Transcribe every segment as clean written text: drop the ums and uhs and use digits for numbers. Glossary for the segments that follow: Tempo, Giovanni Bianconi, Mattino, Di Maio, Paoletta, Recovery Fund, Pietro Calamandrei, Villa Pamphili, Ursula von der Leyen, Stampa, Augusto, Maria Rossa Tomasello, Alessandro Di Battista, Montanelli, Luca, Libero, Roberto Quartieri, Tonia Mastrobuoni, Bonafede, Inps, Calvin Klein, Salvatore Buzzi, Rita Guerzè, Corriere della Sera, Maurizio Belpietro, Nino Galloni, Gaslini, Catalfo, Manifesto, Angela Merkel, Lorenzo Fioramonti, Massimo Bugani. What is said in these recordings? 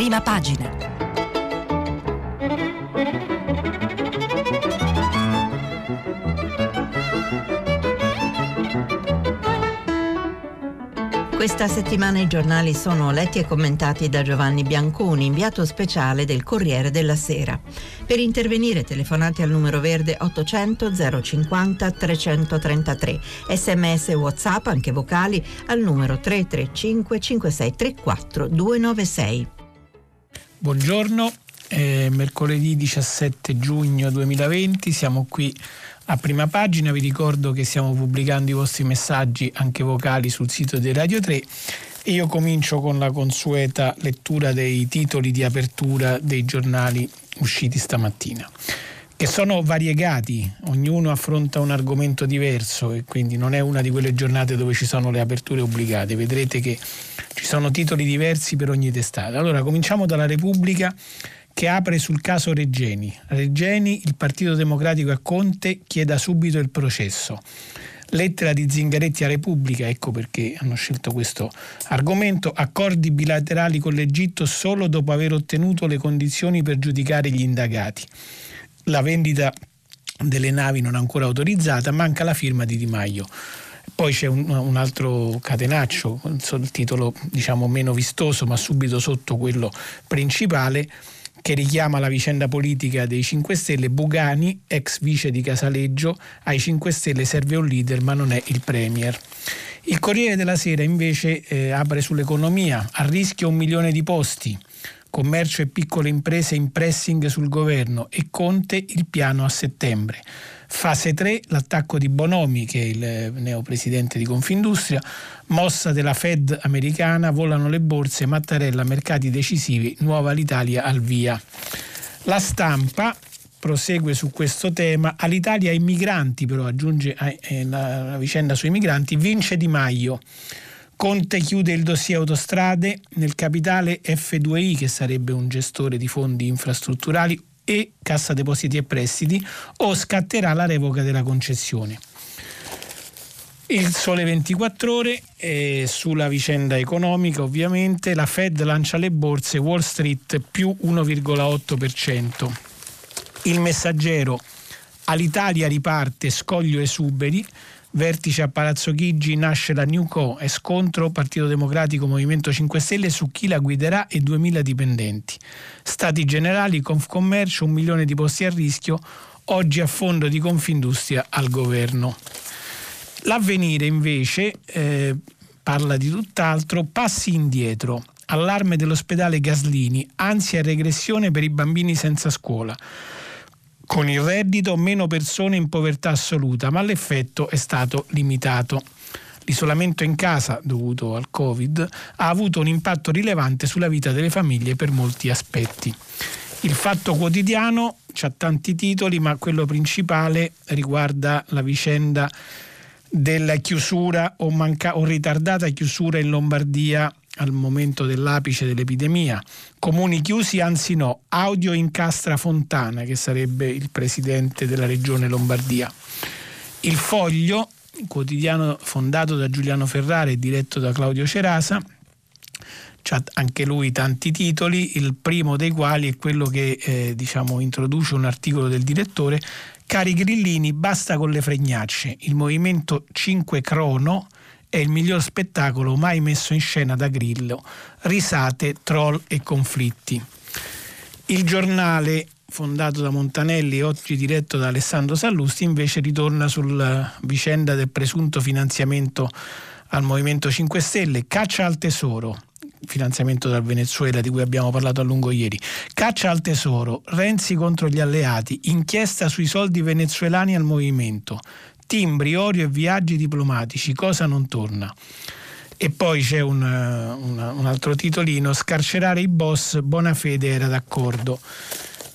prima pagina. Questa settimana i giornali sono letti e commentati da Giovanni Bianconi, inviato speciale del Corriere della Sera. Per intervenire telefonate al numero verde 800 050 333, SMS e WhatsApp, anche vocali, al numero 335 5634 296. Buongiorno, mercoledì 17 giugno 2020, siamo qui a prima pagina. Vi ricordo che stiamo pubblicando i vostri messaggi anche vocali sul sito di Radio 3 e io comincio con la consueta lettura dei titoli di apertura dei giornali usciti stamattina, che sono variegati, ognuno affronta un argomento diverso e quindi non è una di quelle giornate dove ci sono le aperture obbligate. Vedrete che ci sono titoli diversi per ogni testata. Allora cominciamo dalla Repubblica, che apre sul caso Regeni. Regeni, il Partito Democratico a Conte, chieda subito il processo. Lettera di Zingaretti a Repubblica, ecco perché hanno scelto questo argomento. Accordi bilaterali con l'Egitto solo dopo aver ottenuto le condizioni per giudicare gli indagati. La vendita delle navi non ancora autorizzata, manca la firma di Di Maio. Poi c'è un altro catenaccio, il titolo diciamo meno vistoso ma subito sotto quello principale, che richiama la vicenda politica dei 5 Stelle. Bugani, ex vice di Casaleggio, ai 5 Stelle serve un leader ma non è il Premier. Il Corriere della Sera invece apre sull'economia, a rischio 1 milione di posti, commercio e piccole imprese in pressing sul governo e Conte il piano a settembre. Fase 3, l'attacco di Bonomi, che è il neopresidente di Confindustria, mossa della Fed americana, volano le borse, Mattarella, mercati decisivi, nuova Alitalia al via. La Stampa prosegue su questo tema. Alitalia ai migranti, però aggiunge la vicenda sui migranti, vince Di Maio. Conte chiude il dossier autostrade, nel capitale F2I, che sarebbe un gestore di fondi infrastrutturali, e Cassa Depositi e Prestiti, o scatterà la revoca della concessione. Il Sole 24 ore sulla vicenda economica, ovviamente. La Fed lancia le borse, Wall Street più 1,8%. Il Messaggero, Alitalia riparte, scoglio esuberi, vertice a Palazzo Chigi, nasce la New Co e scontro Partito Democratico Movimento 5 Stelle su chi la guiderà e 2000 dipendenti. Stati Generali, Confcommercio, 1 milione di posti a rischio, oggi a fondo di Confindustria al governo. L'Avvenire invece parla di tutt'altro, passi indietro, allarme dell'ospedale Gaslini, ansia e regressione per i bambini senza scuola. Con il reddito meno persone in povertà assoluta, ma l'effetto è stato limitato. L'isolamento in casa, dovuto al Covid, ha avuto un impatto rilevante sulla vita delle famiglie per molti aspetti. Il Fatto Quotidiano ha tanti titoli, ma quello principale riguarda la vicenda della chiusura o ritardata chiusura in Lombardia al momento dell'apice dell'epidemia. Comuni chiusi, anzi no, audio incastra Fontana, che sarebbe il presidente della regione Lombardia. Il Foglio, quotidiano fondato da Giuliano Ferrara e diretto da Claudio Cerasa, c'ha anche lui tanti titoli, il primo dei quali è quello che introduce un articolo del direttore. Cari grillini, basta con le fregnacce, il Movimento 5 Crono è il miglior spettacolo mai messo in scena da Grillo, risate, troll e conflitti. Il Giornale, fondato da Montanelli e oggi diretto da Alessandro Sallusti, invece ritorna sulla vicenda del presunto finanziamento al Movimento 5 Stelle, caccia al tesoro, finanziamento dal Venezuela di cui abbiamo parlato a lungo ieri, caccia al tesoro, Renzi contro gli alleati, inchiesta sui soldi venezuelani al Movimento, timbri, orio e viaggi diplomatici, cosa non torna. E poi c'è un altro titolino, scarcerare i boss, Bonafede era d'accordo.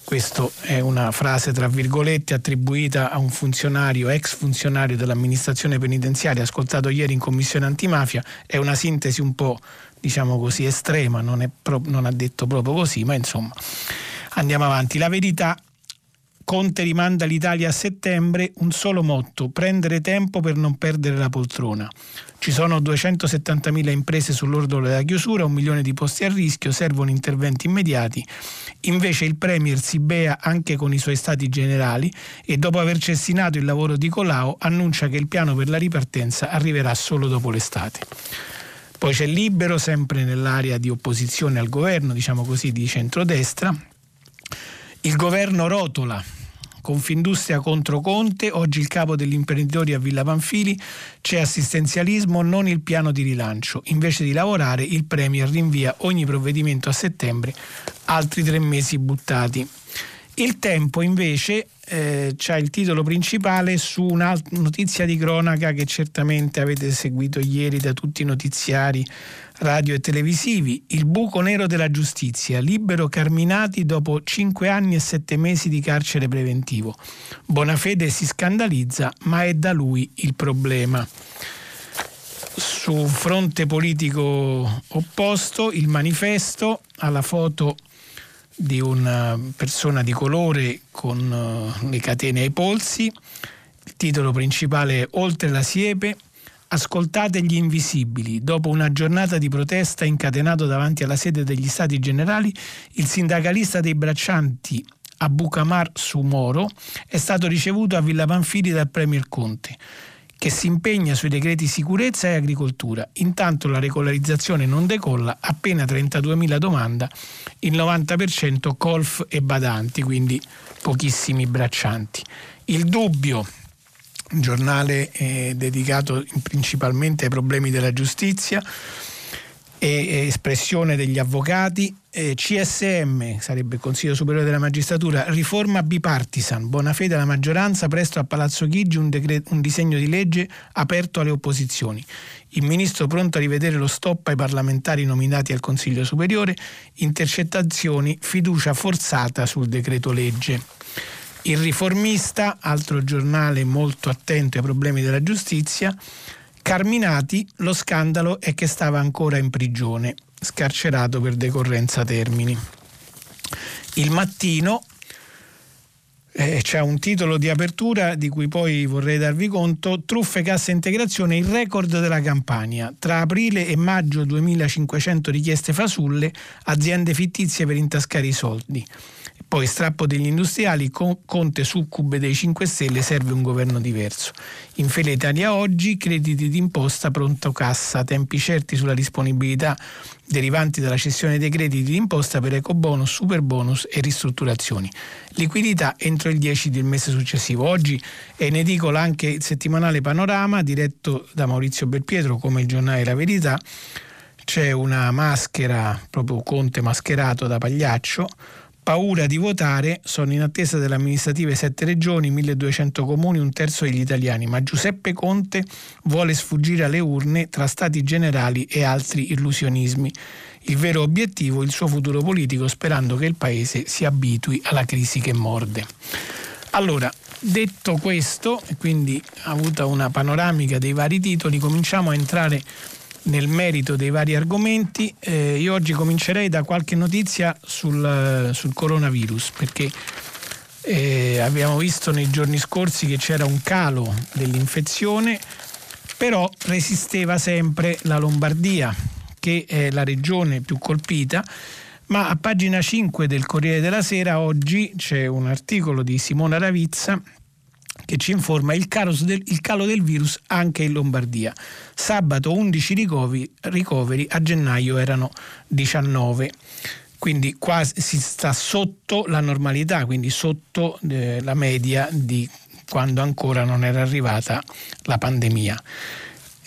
Questa è una frase tra virgolette attribuita a un funzionario, ex funzionario dell'amministrazione penitenziaria, ascoltato ieri in commissione antimafia. È una sintesi un po' estrema, non ha detto proprio così, ma insomma andiamo avanti. La Verità Conte rimanda l'Italia a settembre, un solo motto: prendere tempo per non perdere la poltrona. Ci sono 270.000 imprese sull'orlo della chiusura, 1 milione di posti a rischio, servono interventi immediati. Invece il Premier si bea anche con i suoi stati generali e dopo aver cessinato il lavoro di Colao annuncia che il piano per la ripartenza arriverà solo dopo l'estate. Poi c'è Libero, sempre nell'area di opposizione al governo, diciamo così, di centrodestra. Il governo rotola. Confindustria contro Conte, oggi il capo degli imprenditori a Villa Pamphili, c'è assistenzialismo, non il piano di rilancio. Invece di lavorare, il Premier rinvia ogni provvedimento a settembre, altri 3 mesi buttati. Il Tempo invece c'ha il titolo principale su una notizia di cronaca che certamente avete seguito ieri da tutti i notiziari radio e televisivi: il buco nero della giustizia, libero Carminati dopo 5 anni e 7 mesi di carcere preventivo. Bonafede si scandalizza, ma è da lui il problema. Su fronte politico opposto, il Manifesto, alla foto di una persona di colore con le catene ai polsi. Il titolo principale è Oltre la siepe, ascoltate gli invisibili. Dopo una giornata di protesta incatenato davanti alla sede degli Stati Generali, il sindacalista dei braccianti a Bucamar su Moro è stato ricevuto a Villa Pamphili dal Premier Conte, che si impegna sui decreti sicurezza e agricoltura. Intanto la regolarizzazione non decolla, appena 32.000 domanda, il 90% colf e badanti, quindi pochissimi braccianti. Il Dubbio, un giornale dedicato principalmente ai problemi della giustizia, e espressione degli avvocati. CSM, sarebbe il Consiglio Superiore della Magistratura, riforma bipartisan, Bonafede alla maggioranza, presto a Palazzo Chigi un disegno di legge aperto alle opposizioni, il ministro pronto a rivedere lo stop ai parlamentari nominati al Consiglio Superiore, intercettazioni, fiducia forzata sul decreto legge. Il Riformista, altro giornale molto attento ai problemi della giustizia: Carminati, lo scandalo è che stava ancora in prigione, scarcerato per decorrenza termini. Il Mattino, c'è un titolo di apertura di cui poi vorrei darvi conto: truffe cassa integrazione, il record della Campania, tra aprile e maggio 2.500 richieste fasulle, aziende fittizie per intascare i soldi. Poi strappo degli industriali, Conte succube dei 5 Stelle, serve un governo diverso. In Fiera Italia oggi, crediti d'imposta, pronto cassa, tempi certi sulla disponibilità derivanti dalla cessione dei crediti d'imposta per ecobonus, superbonus e ristrutturazioni. Liquidità entro il 10 del mese successivo. Oggi è in edicola anche il settimanale Panorama, diretto da Maurizio Belpietro, come il giornale La Verità. C'è una maschera, proprio Conte mascherato da pagliaccio. Paura di votare, sono in attesa delle amministrative 7 regioni, 1.200 comuni, un terzo degli italiani, ma Giuseppe Conte vuole sfuggire alle urne tra stati generali e altri illusionismi. Il vero obiettivo, il suo futuro politico, sperando che il paese si abitui alla crisi che morde. Allora, detto questo, e quindi avuta una panoramica dei vari titoli, cominciamo a entrare nel merito dei vari argomenti. Io oggi comincerei da qualche notizia sul coronavirus, perché abbiamo visto nei giorni scorsi che c'era un calo dell'infezione, però resisteva sempre la Lombardia, che è la regione più colpita. Ma a pagina 5 del Corriere della Sera oggi c'è un articolo di Simona Ravizza che ci informa il calo del virus anche in Lombardia. Sabato 11 ricoveri, a gennaio erano 19. Quindi qua si sta sotto la normalità, quindi sotto la media di quando ancora non era arrivata la pandemia.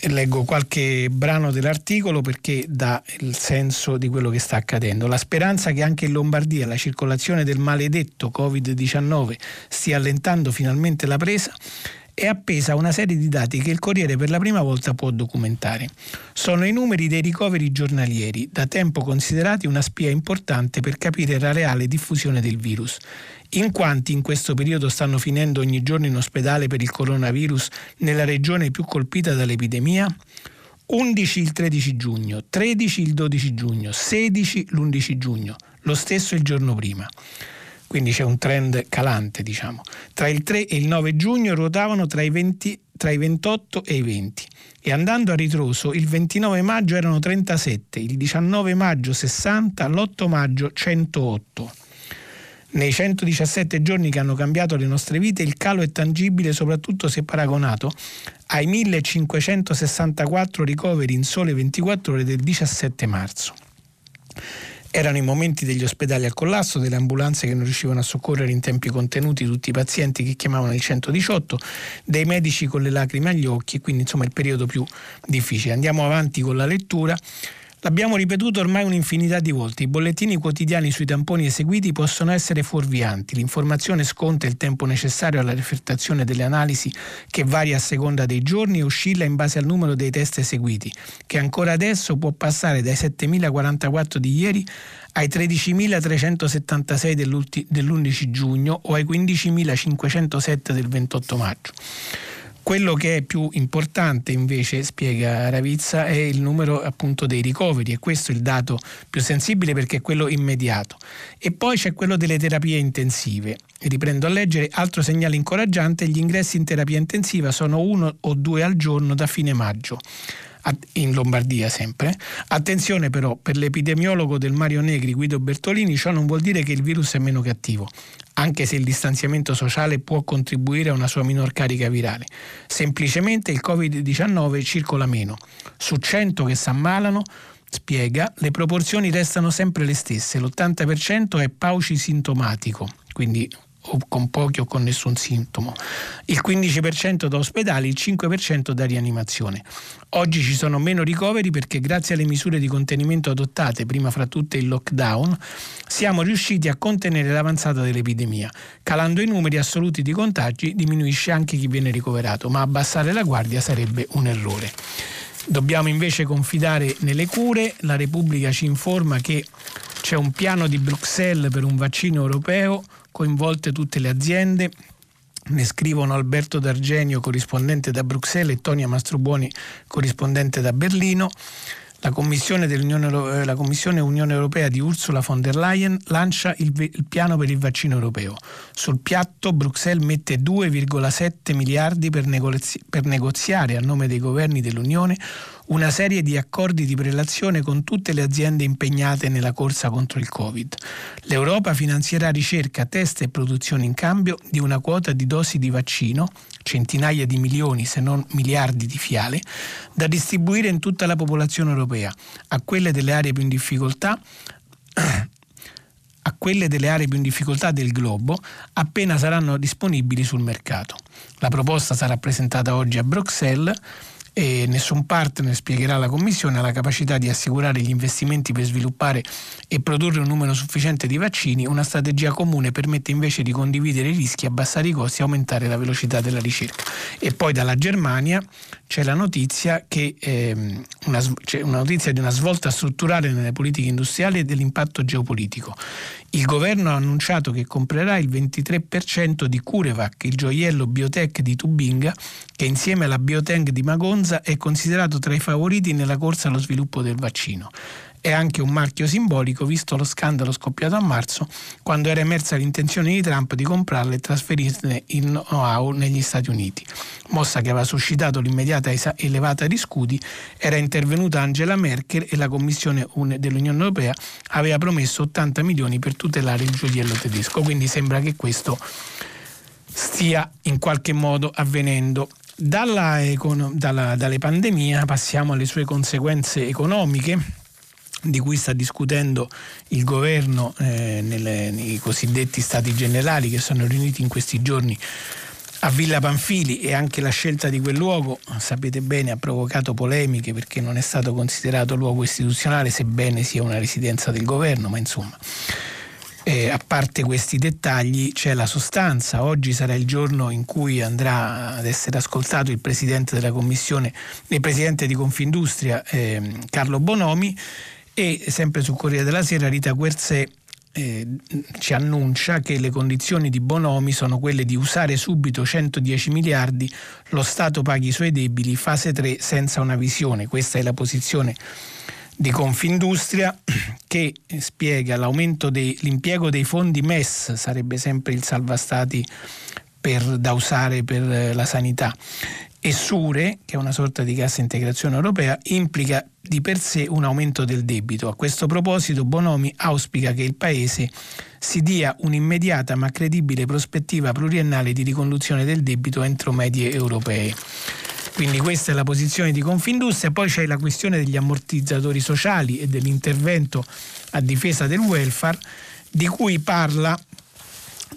Leggo qualche brano dell'articolo perché dà il senso di quello che sta accadendo. La speranza che anche in Lombardia la circolazione del maledetto Covid-19 stia allentando finalmente la presa è appesa a una serie di dati che il Corriere per la prima volta può documentare. Sono i numeri dei ricoveri giornalieri, da tempo considerati una spia importante per capire la reale diffusione del virus. In quanti in questo periodo stanno finendo ogni giorno in ospedale per il coronavirus nella regione più colpita dall'epidemia? 11 il 13 giugno, 13 il 12 giugno, 16 l'11 giugno, lo stesso il giorno prima. quindi c'è un trend calante, diciamo. Tra il 3 e il 9 giugno ruotavano tra i 28 e i 20 e andando a ritroso il 29 maggio erano 37, il 19 maggio 60, l'8 maggio 108. Nei 117 giorni che hanno cambiato le nostre vite il calo è tangibile soprattutto se paragonato ai 1564 ricoveri in Sole 24 ore del 17 marzo. Erano i momenti degli ospedali al collasso, delle ambulanze che non riuscivano a soccorrere in tempi contenuti tutti i pazienti che chiamavano il 118, dei medici con le lacrime agli occhi, quindi insomma il periodo più difficile. Andiamo avanti con la lettura. L'abbiamo ripetuto ormai un'infinità di volte, i bollettini quotidiani sui tamponi eseguiti possono essere fuorvianti, l'informazione sconta il tempo necessario alla refertazione delle analisi che varia a seconda dei giorni e oscilla in base al numero dei test eseguiti, che ancora adesso può passare dai 7.044 di ieri ai 13.376 dell'11 giugno o ai 15.507 del 28 maggio. Quello che è più importante invece, spiega Ravizza, è il numero appunto dei ricoveri e questo è il dato più sensibile perché è quello immediato. E poi c'è quello delle terapie intensive. Riprendo a leggere, altro segnale incoraggiante, gli ingressi in terapia intensiva sono 1 o 2 al giorno da fine maggio. In Lombardia sempre. Attenzione però, per l'epidemiologo del Mario Negri Guido Bertolini ciò non vuol dire che il virus è meno cattivo, anche se il distanziamento sociale può contribuire a una sua minor carica virale. Semplicemente il Covid-19 circola meno. Su 100 che si ammalano, spiega, le proporzioni restano sempre le stesse, l'80% è paucisintomatico, quindi o con pochi o con nessun sintomo, il 15% da ospedali, il 5% da rianimazione. Oggi ci sono meno ricoveri perché grazie alle misure di contenimento adottate, prima fra tutte il lockdown, siamo riusciti a contenere l'avanzata dell'epidemia. Calando i numeri assoluti di contagi diminuisce anche chi viene ricoverato, ma abbassare la guardia sarebbe un errore. Dobbiamo invece confidare nelle cure. La Repubblica ci informa che c'è un piano di Bruxelles per un vaccino europeo, coinvolte tutte le aziende, ne scrivono Alberto D'Argenio, corrispondente da Bruxelles, e Tonia Mastrobuoni, corrispondente da Berlino. La Commissione Unione Europea di Ursula von der Leyen lancia il piano per il vaccino europeo. Sul piatto Bruxelles mette 2,7 miliardi per negoziare a nome dei governi dell'Unione una serie di accordi di prelazione con tutte le aziende impegnate nella corsa contro il Covid. L'Europa finanzierà ricerca, test e produzione in cambio di una quota di dosi di vaccino, centinaia di milioni se non miliardi di fiale, da distribuire in tutta la popolazione europea, a quelle delle aree più in difficoltà del globo, appena saranno disponibili sul mercato. La proposta sarà presentata oggi a Bruxelles e nessun partner, spiegherà la Commissione, ha la capacità di assicurare gli investimenti per sviluppare e produrre un numero sufficiente di vaccini. Una strategia comune permette invece di condividere i rischi, abbassare i costi e aumentare la velocità della ricerca. E poi dalla Germania c'è la notizia che c'è una notizia di una svolta strutturale nelle politiche industriali e dell'impatto geopolitico. Il governo ha annunciato che comprerà il 23% di CureVac, il gioiello biotech di Tubinga, che insieme alla Biotank di Magonza è considerato tra i favoriti nella corsa allo sviluppo del vaccino. È anche un marchio simbolico, visto lo scandalo scoppiato a marzo, quando era emersa l'intenzione di Trump di comprarle e trasferirne il know-how negli Stati Uniti. Mossa che aveva suscitato l'immediata elevata discuti, era intervenuta Angela Merkel e la Commissione dell'Unione Europea aveva promesso 80 milioni per tutelare il gioiello tedesco. Quindi sembra che questo stia in qualche modo avvenendo. Dalle pandemia passiamo alle sue conseguenze economiche, di cui sta discutendo il governo nei cosiddetti stati generali che sono riuniti in questi giorni a Villa Pamphili, e anche la scelta di quel luogo, sapete bene, ha provocato polemiche perché non è stato considerato luogo istituzionale, sebbene sia una residenza del governo, ma insomma. A parte questi dettagli c'è la sostanza. Oggi sarà il giorno in cui andrà ad essere ascoltato il presidente della Commissione, il presidente di Confindustria Carlo Bonomi, e sempre su Corriere della Sera Rita Guerzè ci annuncia che le condizioni di Bonomi sono quelle di usare subito 110 miliardi, lo Stato paghi i suoi debiti, fase 3 senza una visione. Questa è la posizione di Confindustria che spiega l'aumento dell'impiego dei fondi MES, sarebbe sempre il salva stati da usare per la sanità, e Sure, che è una sorta di cassa integrazione europea, implica di per sé un aumento del debito. A questo proposito Bonomi auspica che il Paese si dia un'immediata ma credibile prospettiva pluriennale di riconduzione del debito entro medie europee. Quindi questa è la posizione di Confindustria. Poi c'è la questione degli ammortizzatori sociali e dell'intervento a difesa del welfare, di cui parla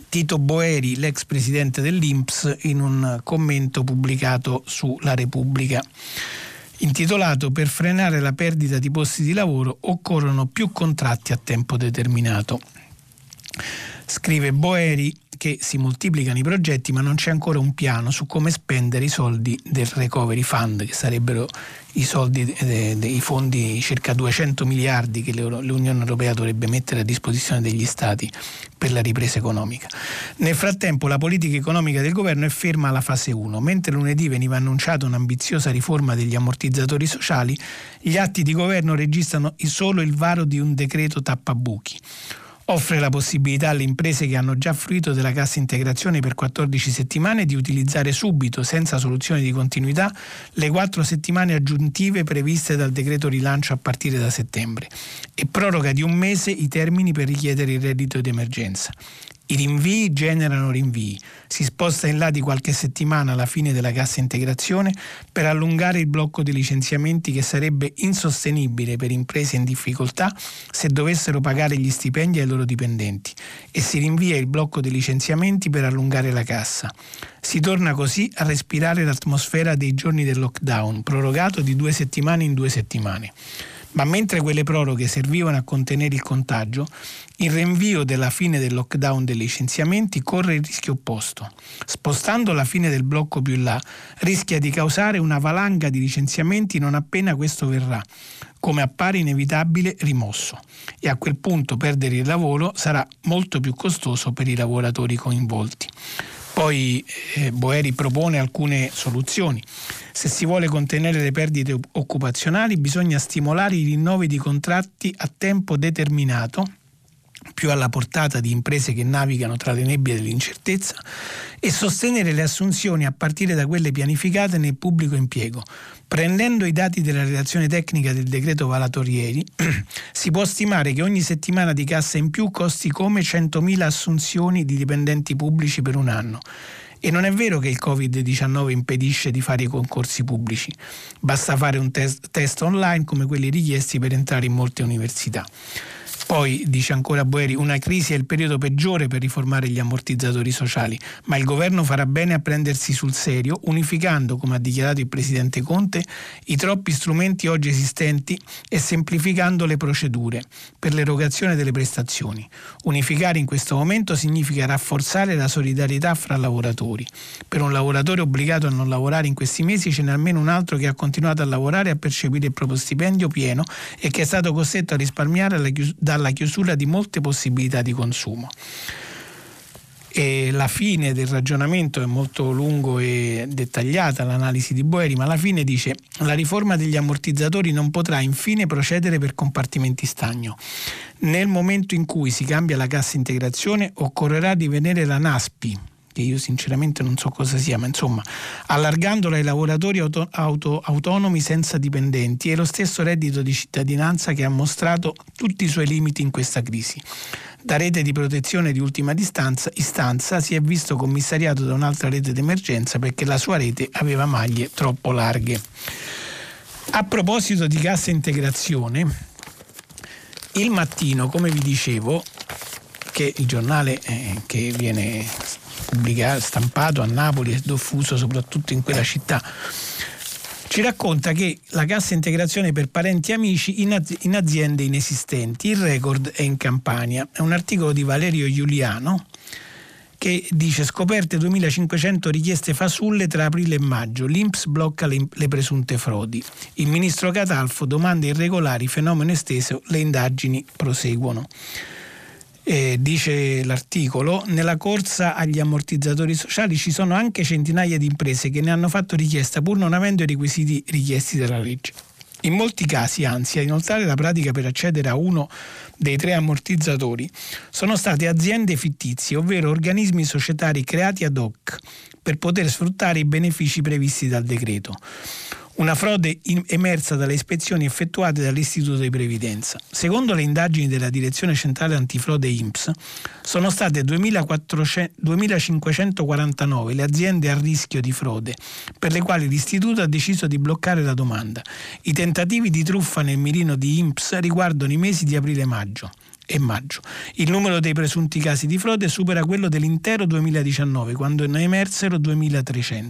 Tito Boeri, l'ex presidente dell'Inps, in un commento pubblicato su La Repubblica, intitolato "Per frenare la perdita di posti di lavoro occorrono più contratti a tempo determinato". Scrive Boeri che si moltiplicano i progetti ma non c'è ancora un piano su come spendere i soldi del Recovery Fund, che sarebbero i soldi dei fondi, circa 200 miliardi che l'Unione Europea dovrebbe mettere a disposizione degli Stati per la ripresa economica. Nel frattempo la politica economica del governo è ferma alla fase 1. Mentre lunedì veniva annunciata un'ambiziosa riforma degli ammortizzatori sociali, gli atti di governo registrano solo il varo di un decreto tappabuchi. Offre la possibilità alle imprese che hanno già fruito della cassa integrazione per 14 settimane di utilizzare subito, senza soluzione di continuità, le 4 settimane aggiuntive previste dal decreto rilancio a partire da settembre, e proroga di un mese i termini per richiedere il reddito d'emergenza. I rinvii generano rinvii. Si sposta in là di qualche settimana la fine della cassa integrazione per allungare il blocco dei licenziamenti, che sarebbe insostenibile per imprese in difficoltà se dovessero pagare gli stipendi ai loro dipendenti, e si rinvia il blocco dei licenziamenti per allungare la cassa. Si torna così a respirare l'atmosfera dei giorni del lockdown, prorogato di 2 settimane in 2 settimane. Ma mentre quelle proroghe servivano a contenere il contagio, il rinvio della fine del lockdown dei licenziamenti corre il rischio opposto. Spostando la fine del blocco più in là, rischia di causare una valanga di licenziamenti non appena questo verrà, come appare inevitabile, rimosso. E a quel punto perdere il lavoro sarà molto più costoso per i lavoratori coinvolti. Poi Boeri propone alcune soluzioni. Se si vuole contenere le perdite occupazionali, bisogna stimolare i rinnovi di contratti a tempo determinato, più alla portata di imprese che navigano tra le nebbie dell'incertezza, e sostenere le assunzioni a partire da quelle pianificate nel pubblico impiego. Prendendo i dati della relazione tecnica del decreto Valatorieri, si può stimare che ogni settimana di cassa in più costi come 100.000 assunzioni di dipendenti pubblici per un anno. E non è vero che il Covid-19 impedisce di fare i concorsi pubblici. Basta fare un test online come quelli richiesti per entrare in molte università. Poi, dice ancora Boeri, una crisi è il periodo peggiore per riformare gli ammortizzatori sociali, ma il governo farà bene a prendersi sul serio, unificando, come ha dichiarato il presidente Conte, i troppi strumenti oggi esistenti e semplificando le procedure per l'erogazione delle prestazioni. Unificare in questo momento significa rafforzare la solidarietà fra lavoratori. Per un lavoratore obbligato a non lavorare in questi mesi ce n'è almeno un altro che ha continuato a lavorare e a percepire il proprio stipendio pieno e che è stato costretto a risparmiare dalla chiusura di molte possibilità di consumo. E la fine del ragionamento è molto lungo e dettagliata, l'analisi di Boeri, ma alla fine dice: la riforma degli ammortizzatori non potrà infine procedere per compartimenti stagno. Nel momento in cui si cambia la cassa integrazione occorrerà rivedere la NASPI, che io sinceramente non so cosa sia, ma insomma, allargandola ai lavoratori autonomi senza dipendenti, e lo stesso reddito di cittadinanza, che ha mostrato tutti i suoi limiti in questa crisi. Da rete di protezione di ultima istanza si è visto commissariato da un'altra rete d'emergenza perché la sua rete aveva maglie troppo larghe. A proposito di cassa integrazione, il Mattino, come vi dicevo, che il giornale che viene pubblicato, stampato a Napoli e diffuso soprattutto in quella città, ci racconta che la cassa integrazione per parenti e amici in aziende inesistenti, il record è in Campania. È un articolo di Valerio Giuliano che dice: scoperte 2.500 richieste fasulle tra aprile e maggio, l'Inps blocca le presunte frodi, il ministro Catalfo domande irregolari, fenomeno esteso, le indagini proseguono. Dice l'articolo, nella corsa agli ammortizzatori sociali ci sono anche centinaia di imprese che ne hanno fatto richiesta pur non avendo i requisiti richiesti dalla legge. In molti casi, anzi, a inoltrare la pratica per accedere a uno dei tre ammortizzatori sono state aziende fittizie, ovvero organismi societari creati ad hoc per poter sfruttare i benefici previsti dal decreto. Una frode emersa dalle ispezioni effettuate dall'Istituto di Previdenza. Secondo le indagini della Direzione Centrale Antifrode Inps, sono state 2.549 le aziende a rischio di frode, per le quali l'Istituto ha deciso di bloccare la domanda. I tentativi di truffa nel mirino di Inps riguardano i mesi di aprile-maggio. Il numero dei presunti casi di frode supera quello dell'intero 2019, quando ne emersero 2.300.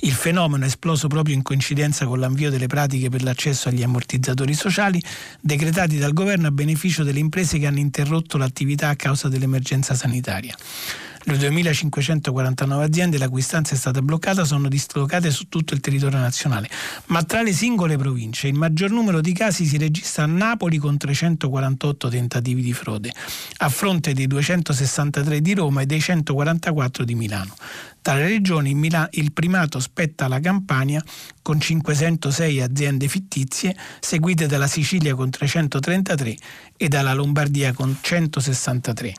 Il fenomeno è esploso proprio in coincidenza con l'avvio delle pratiche per l'accesso agli ammortizzatori sociali decretati dal governo a beneficio delle imprese che hanno interrotto l'attività a causa dell'emergenza sanitaria. Le 2.549 aziende la cui stanza è stata bloccata sono dislocate su tutto il territorio nazionale, ma tra le singole province il maggior numero di casi si registra a Napoli con 348 tentativi di frode, a fronte dei 263 di Roma e dei 144 di Milano. Tra le regioni il primato spetta alla Campania con 506 aziende fittizie, seguite dalla Sicilia con 333 e dalla Lombardia con 163.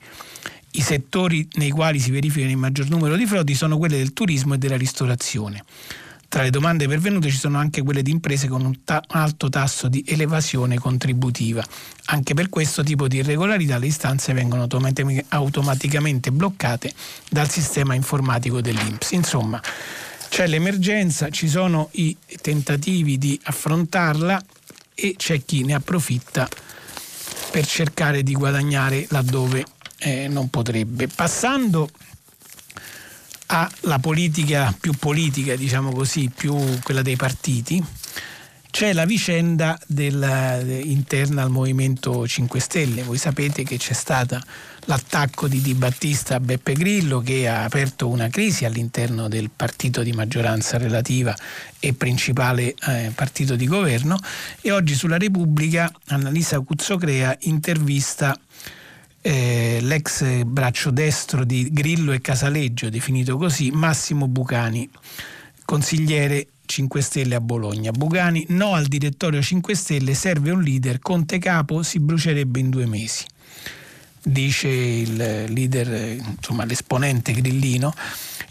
I settori nei quali si verificano il maggior numero di frodi sono quelli del turismo e della ristorazione. Tra le domande pervenute ci sono anche quelle di imprese con un alto tasso di evasione contributiva. Anche per questo tipo di irregolarità le istanze vengono automaticamente bloccate dal sistema informatico dell'Inps. Insomma, c'è l'emergenza, ci sono i tentativi di affrontarla e c'è chi ne approfitta per cercare di guadagnare laddove non potrebbe. Passando alla politica più politica, diciamo così, più quella dei partiti, c'è la vicenda interna al Movimento 5 Stelle. Voi sapete che c'è stato l'attacco di Battista a Beppe Grillo, che ha aperto una crisi all'interno del partito di maggioranza relativa e principale partito di governo, e oggi sulla Repubblica Annalisa Cuzzocrea intervista l'ex braccio destro di Grillo e Casaleggio, definito così, Massimo Bugani, consigliere 5 Stelle a Bologna. Bugani: no al direttorio 5 Stelle, serve un leader, Conte capo si brucierebbe in 2 mesi. Dice il leader, insomma l'esponente grillino.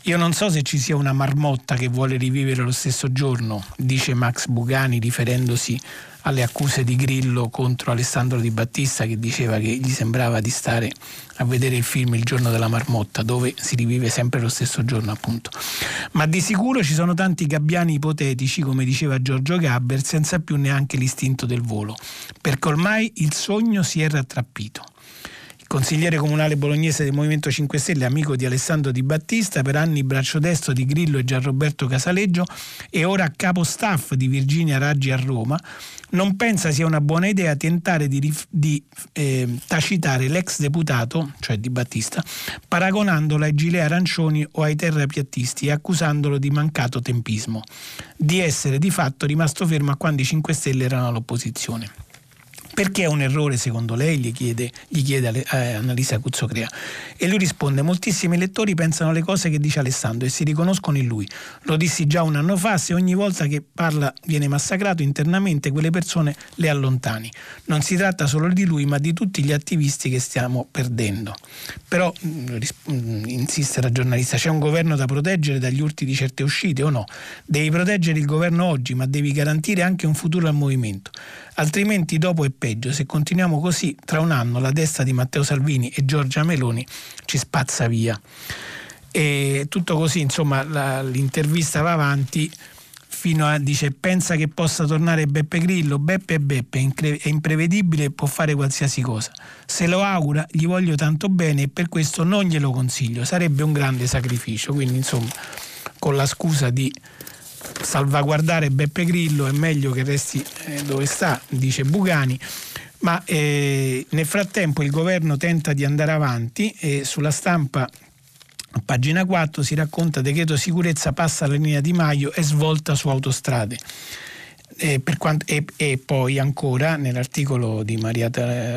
Io non so se ci sia una marmotta che vuole rivivere lo stesso giorno, dice Max Bugani riferendosi alle accuse di Grillo contro Alessandro Di Battista, che diceva che gli sembrava di stare a vedere il film Il giorno della marmotta, dove si rivive sempre lo stesso giorno, appunto. Ma di sicuro ci sono tanti gabbiani ipotetici, come diceva Giorgio Gabber, senza più neanche l'istinto del volo, perché ormai il sogno si è rattrappito. Il consigliere comunale bolognese del Movimento 5 Stelle, amico di Alessandro Di Battista, per anni braccio destro di Grillo e Gianroberto Casaleggio e ora capo staff di Virginia Raggi a Roma, non pensa sia una buona idea tentare di tacitare l'ex deputato, cioè Di Battista, paragonandolo ai gilet arancioni o ai terrapiattisti e accusandolo di mancato tempismo, di essere di fatto rimasto fermo a quando i 5 Stelle erano all'opposizione. Perché è un errore, secondo lei? gli chiede Annalisa Cuzzocrea. E lui risponde: moltissimi lettori pensano le cose che dice Alessandro e si riconoscono in lui. Lo dissi già un anno fa: se ogni volta che parla viene massacrato internamente, quelle persone le allontani. Non si tratta solo di lui, ma di tutti gli attivisti che stiamo perdendo. Però, insiste la giornalista, c'è un governo da proteggere dagli urti di certe uscite, o no? Devi proteggere il governo oggi, ma devi garantire anche un futuro al movimento. Altrimenti dopo è peggio. Se continuiamo così, tra un anno la destra di Matteo Salvini e Giorgia Meloni ci spazza via. E tutto così, insomma, l'intervista va avanti fino a, dice, pensa che possa tornare Beppe Grillo? Beppe è imprevedibile e può fare qualsiasi cosa. Se lo augura, gli voglio tanto bene e per questo non glielo consiglio. Sarebbe un grande sacrificio. Quindi, insomma, con la scusa di salvaguardare Beppe Grillo è meglio che resti dove sta, dice Bugani. Ma nel frattempo il governo tenta di andare avanti e sulla Stampa, a pagina 4, si racconta: decreto sicurezza passa la linea Di Maio e svolta su autostrade. E poi ancora nell'articolo di Maria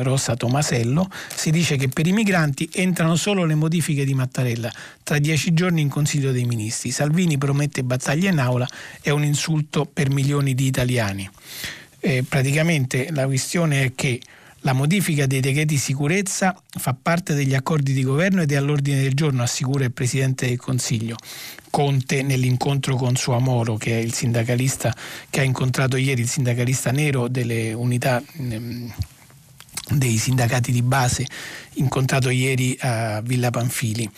Rossa Tomasello si dice che per i migranti entrano solo le modifiche di Mattarella, tra 10 giorni in Consiglio dei Ministri. Salvini promette battaglia in aula, è un insulto per milioni di italiani. Praticamente la questione è che la modifica dei decreti sicurezza fa parte degli accordi di governo ed è all'ordine del giorno, assicura il Presidente del Consiglio Conte nell'incontro con Soamoro, che è il sindacalista che ha incontrato ieri, il sindacalista nero delle unità dei sindacati di base, incontrato ieri a Villa Pamphili.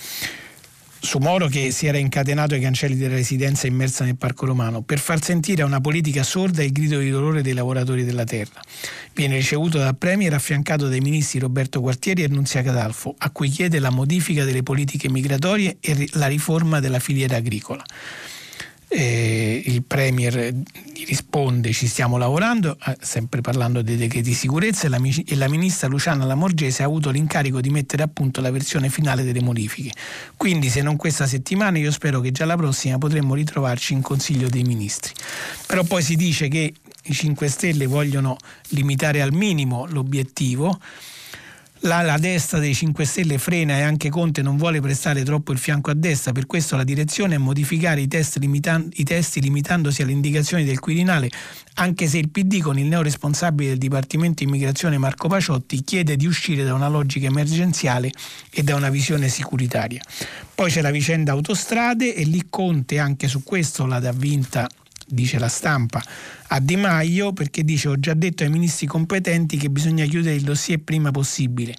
Soamoro, che si era incatenato ai cancelli della residenza immersa nel Parco Romano per far sentire a una politica sorda il grido di dolore dei lavoratori della terra. Viene ricevuto dal Premier affiancato dai ministri Roberto Quartieri e Nunzia Catalfo, a cui chiede la modifica delle politiche migratorie e la riforma della filiera agricola. Il Premier risponde: ci stiamo lavorando, sempre parlando dei decreti di sicurezza, e la ministra Luciana Lamorgese ha avuto l'incarico di mettere a punto la versione finale delle modifiche. Quindi, se non questa settimana, io spero che già la prossima potremmo ritrovarci in Consiglio dei Ministri. Però poi si dice che i 5 Stelle vogliono limitare al minimo l'obiettivo. La destra dei 5 Stelle frena e anche Conte non vuole prestare troppo il fianco a destra, per questo la direzione è modificare i testi limitandosi alle indicazioni del Quirinale, anche se il PD, con il neo responsabile del Dipartimento Immigrazione Marco Paciotti, chiede di uscire da una logica emergenziale e da una visione securitaria. Poi c'è la vicenda autostrade e lì Conte, anche su questo, la dà vinta, dice la Stampa, a Di Maio, perché dice: ho già detto ai ministri competenti che bisogna chiudere il dossier prima possibile.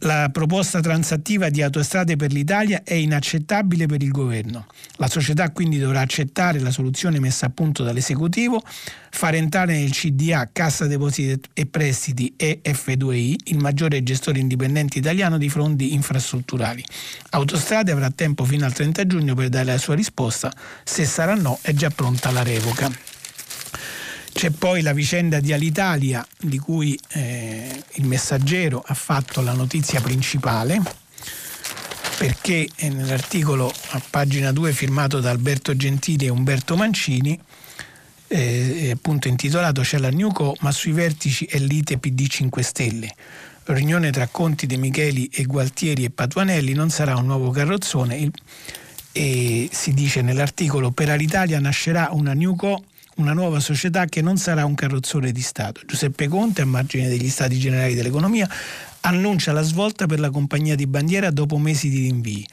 La proposta transattiva di Autostrade per l'Italia è inaccettabile per il governo. La società quindi dovrà accettare la soluzione messa a punto dall'esecutivo, far entrare nel CDA, Cassa Depositi e Prestiti, e F2I, il maggiore gestore indipendente italiano di fondi infrastrutturali. Autostrade avrà tempo fino al 30 giugno per dare la sua risposta, se sarà no è già pronta la revoca. C'è poi la vicenda di Alitalia, di cui il Messaggero ha fatto la notizia principale, perché nell'articolo a pagina 2 firmato da Alberto Gentili e Umberto Mancini, appunto intitolato "C'è la New Co, ma sui vertici è lite PD 5 Stelle. Riunione tra Conti, De Micheli e Gualtieri e Patuanelli, non sarà un nuovo carrozzone". E si dice nell'articolo: per Alitalia nascerà una New Co, una nuova società che non sarà un carrozzone di Stato. Giuseppe Conte, a margine degli Stati Generali dell'Economia, annuncia la svolta per la compagnia di bandiera dopo mesi di rinvii.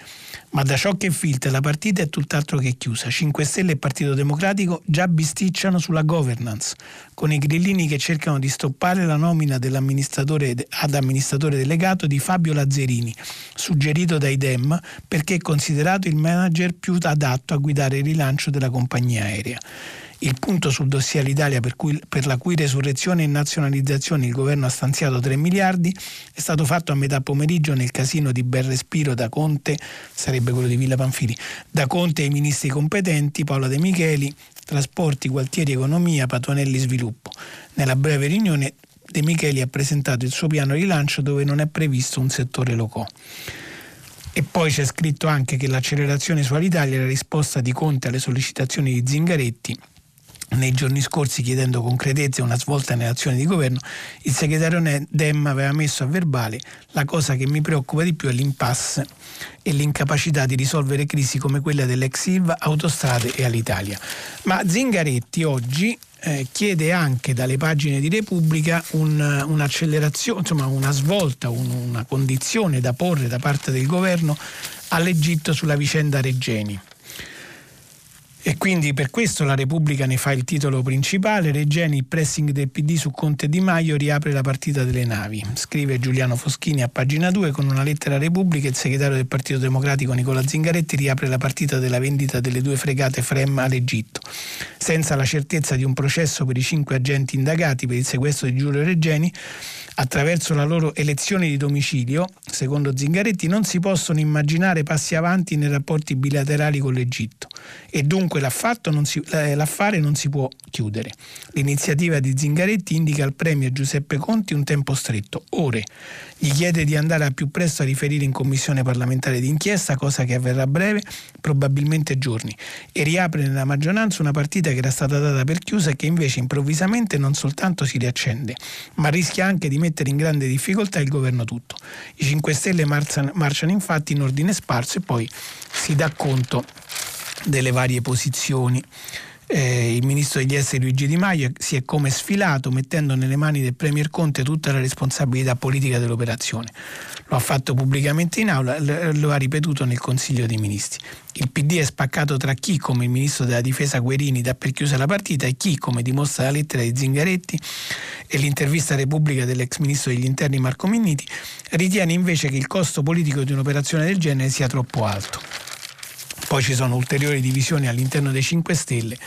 Ma da ciò che filtra la partita è tutt'altro che chiusa. 5 Stelle e Partito Democratico già bisticciano sulla governance, con i grillini che cercano di stoppare la nomina dell'amministratore ad amministratore delegato di Fabio Lazzarini, suggerito dai Dem perché è considerato il manager più adatto a guidare il rilancio della compagnia aerea. Il punto sul dossier Alitalia, per la cui resurrezione e nazionalizzazione il governo ha stanziato 3 miliardi, è stato fatto a metà pomeriggio nel casino di Bel Respiro da Conte, sarebbe quello di Villa Pamphili, da Conte e i ministri competenti, Paola De Micheli, Trasporti, Gualtieri Economia, Patuanelli Sviluppo. Nella breve riunione De Micheli ha presentato il suo piano rilancio, dove non è previsto un settore locò. E poi c'è scritto anche che l'accelerazione su Alitalia è la risposta di Conte alle sollecitazioni di Zingaretti. Nei giorni scorsi, chiedendo con concretezza una svolta nell'azione di governo, il segretario Dem aveva messo a verbale: la cosa che mi preoccupa di più è l'impasse e l'incapacità di risolvere crisi come quella dell'ex Ilva, Autostrade e Alitalia. Ma Zingaretti oggi chiede anche dalle pagine di Repubblica un'accelerazione, insomma una svolta, una condizione da porre da parte del governo all'Egitto sulla vicenda Regeni. E quindi per questo la Repubblica ne fa il titolo principale: Regeni, il pressing del PD su Conte Di Maio riapre la partita delle navi. Scrive Giuliano Foschini a pagina 2: con una lettera a Repubblica il segretario del Partito Democratico Nicola Zingaretti riapre la partita della vendita delle 2 fregate FREM all'Egitto. Senza la certezza di un processo per i 5 agenti indagati per il sequestro di Giulio Regeni, attraverso la loro elezione di domicilio, secondo Zingaretti non si possono immaginare passi avanti nei rapporti bilaterali con l'Egitto. e dunque l'affare non si può chiudere. L'iniziativa di Zingaretti indica al premier Giuseppe Conte un tempo stretto, ore. Gli chiede di andare al più presto a riferire in commissione parlamentare d'inchiesta, cosa che avverrà a breve, probabilmente giorni, e riapre nella maggioranza una partita che era stata data per chiusa e che invece improvvisamente non soltanto si riaccende, ma rischia anche di mettere in grande difficoltà il governo tutto. I 5 Stelle marciano infatti in ordine sparso e poi si dà conto delle varie posizioni. Il ministro degli esteri Luigi Di Maio si è come sfilato, mettendo nelle mani del premier Conte tutta la responsabilità politica dell'operazione. Lo ha fatto pubblicamente in aula, lo ha ripetuto nel Consiglio dei Ministri. Il PD è spaccato tra chi, come il ministro della difesa Guerini, dà per chiusa la partita e chi, come dimostra la lettera di Zingaretti e l'intervista a Repubblica dell'ex ministro degli interni Marco Minniti, ritiene invece che il costo politico di un'operazione del genere sia troppo alto. Poi ci sono ulteriori divisioni all'interno dei 5 Stelle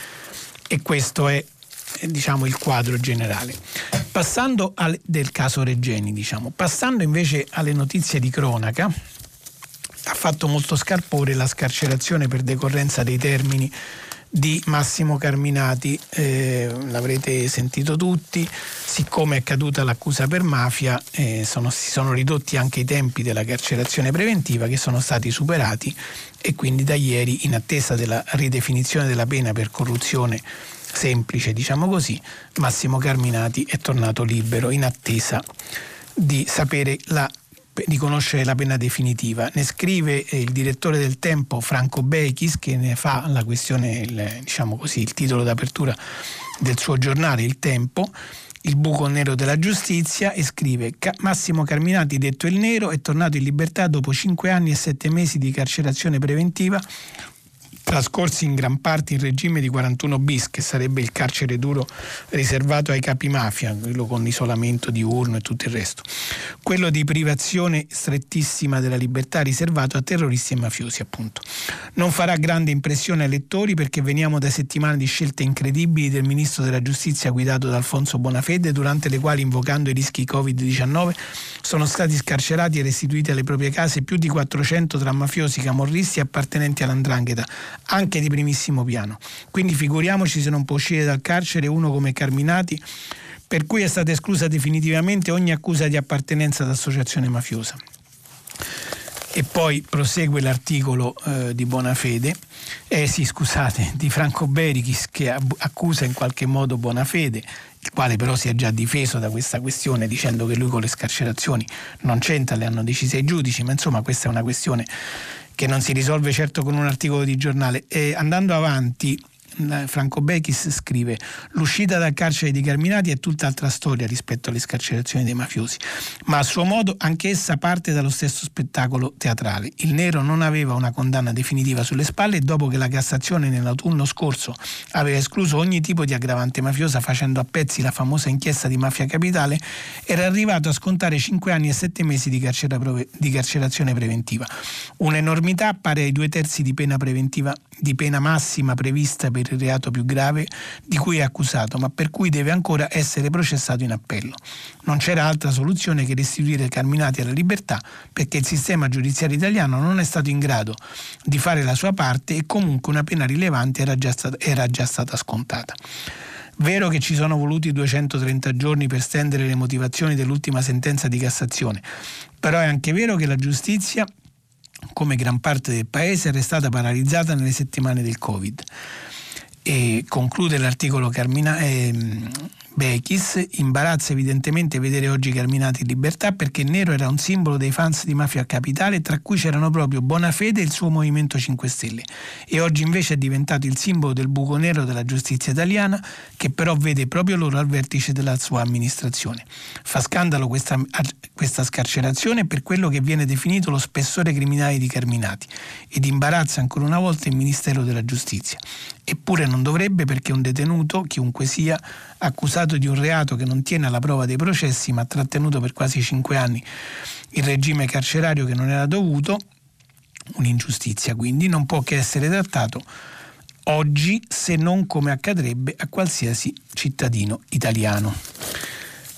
e questo è, diciamo, il quadro generale. Passando del caso Regeni, passando invece alle notizie di cronaca, ha fatto molto scalpore la scarcerazione per decorrenza dei termini di Massimo Carminati, l'avrete sentito tutti. Siccome è caduta l'accusa per mafia, si sono ridotti anche i tempi della carcerazione preventiva, che sono stati superati, e quindi da ieri, in attesa della ridefinizione della pena per corruzione semplice, Massimo Carminati è tornato libero in attesa di conoscere la pena definitiva. Ne scrive il direttore del Tempo Franco Bechis, che ne fa la questione, il titolo d'apertura del suo giornale, Il Tempo, il buco nero della giustizia, e scrive: Massimo Carminati, detto il Nero, è tornato in libertà dopo 5 anni e 7 mesi di carcerazione preventiva, trascorsi in gran parte in regime di 41 bis, che sarebbe il carcere duro riservato ai capi mafia, quello con isolamento diurno e tutto il resto, quello di privazione strettissima della libertà riservato a terroristi e mafiosi, appunto. Non farà grande impressione ai lettori, perché veniamo da settimane di scelte incredibili del ministro della giustizia guidato da Alfonso Bonafede, durante le quali, invocando i rischi Covid-19, sono stati scarcerati e restituiti alle proprie case più di 400 tra mafiosi, camorristi e appartenenti all''ndrangheta, anche di primissimo piano. Quindi figuriamoci se non può uscire dal carcere uno come Carminati, per cui è stata esclusa definitivamente ogni accusa di appartenenza ad associazione mafiosa. E poi prosegue l'articolo di Franco Berichis, che accusa in qualche modo Bonafede, il quale però si è già difeso da questa questione, dicendo che lui con le scarcerazioni non c'entra, le hanno decise i giudici, ma insomma questa è una questione che non si risolve certo con un articolo di giornale. E andando avanti, Franco Bechis scrive: l'uscita dal carcere di Carminati è tutt'altra storia rispetto alle scarcerazioni dei mafiosi, ma a suo modo anch'essa parte dallo stesso spettacolo teatrale. Il Nero non aveva una condanna definitiva sulle spalle, e dopo che la Cassazione nell'autunno scorso aveva escluso ogni tipo di aggravante mafiosa, facendo a pezzi la famosa inchiesta di Mafia Capitale, era arrivato a scontare 5 anni e 7 mesi di carcerazione preventiva, un'enormità pari ai 2/3 di pena massima prevista per il reato più grave di cui è accusato, ma per cui deve ancora essere processato in appello. Non c'era altra soluzione che restituire Carminati alla libertà, perché il sistema giudiziario italiano non è stato in grado di fare la sua parte, e comunque una pena rilevante era già stata scontata. Vero che ci sono voluti 230 giorni per stendere le motivazioni dell'ultima sentenza di Cassazione, però è anche vero che la giustizia, come gran parte del paese, è restata paralizzata nelle settimane del Covid. E conclude l'articolo Bechis: imbarazza evidentemente vedere oggi Carminati in libertà, perché Nero era un simbolo dei fans di Mafia Capitale, tra cui c'erano proprio Bonafede e il suo Movimento 5 Stelle, e oggi invece è diventato il simbolo del buco nero della giustizia italiana, che però vede proprio loro al vertice della sua amministrazione. Fa scandalo questa scarcerazione per quello che viene definito lo spessore criminale di Carminati, ed imbarazza ancora una volta il Ministero della Giustizia. Eppure non dovrebbe, perché un detenuto, chiunque sia, accusato di un reato che non tiene alla prova dei processi, ma trattenuto per quasi 5 anni in regime carcerario che non era dovuto, un'ingiustizia quindi, non può che essere trattato oggi se non come accadrebbe a qualsiasi cittadino italiano.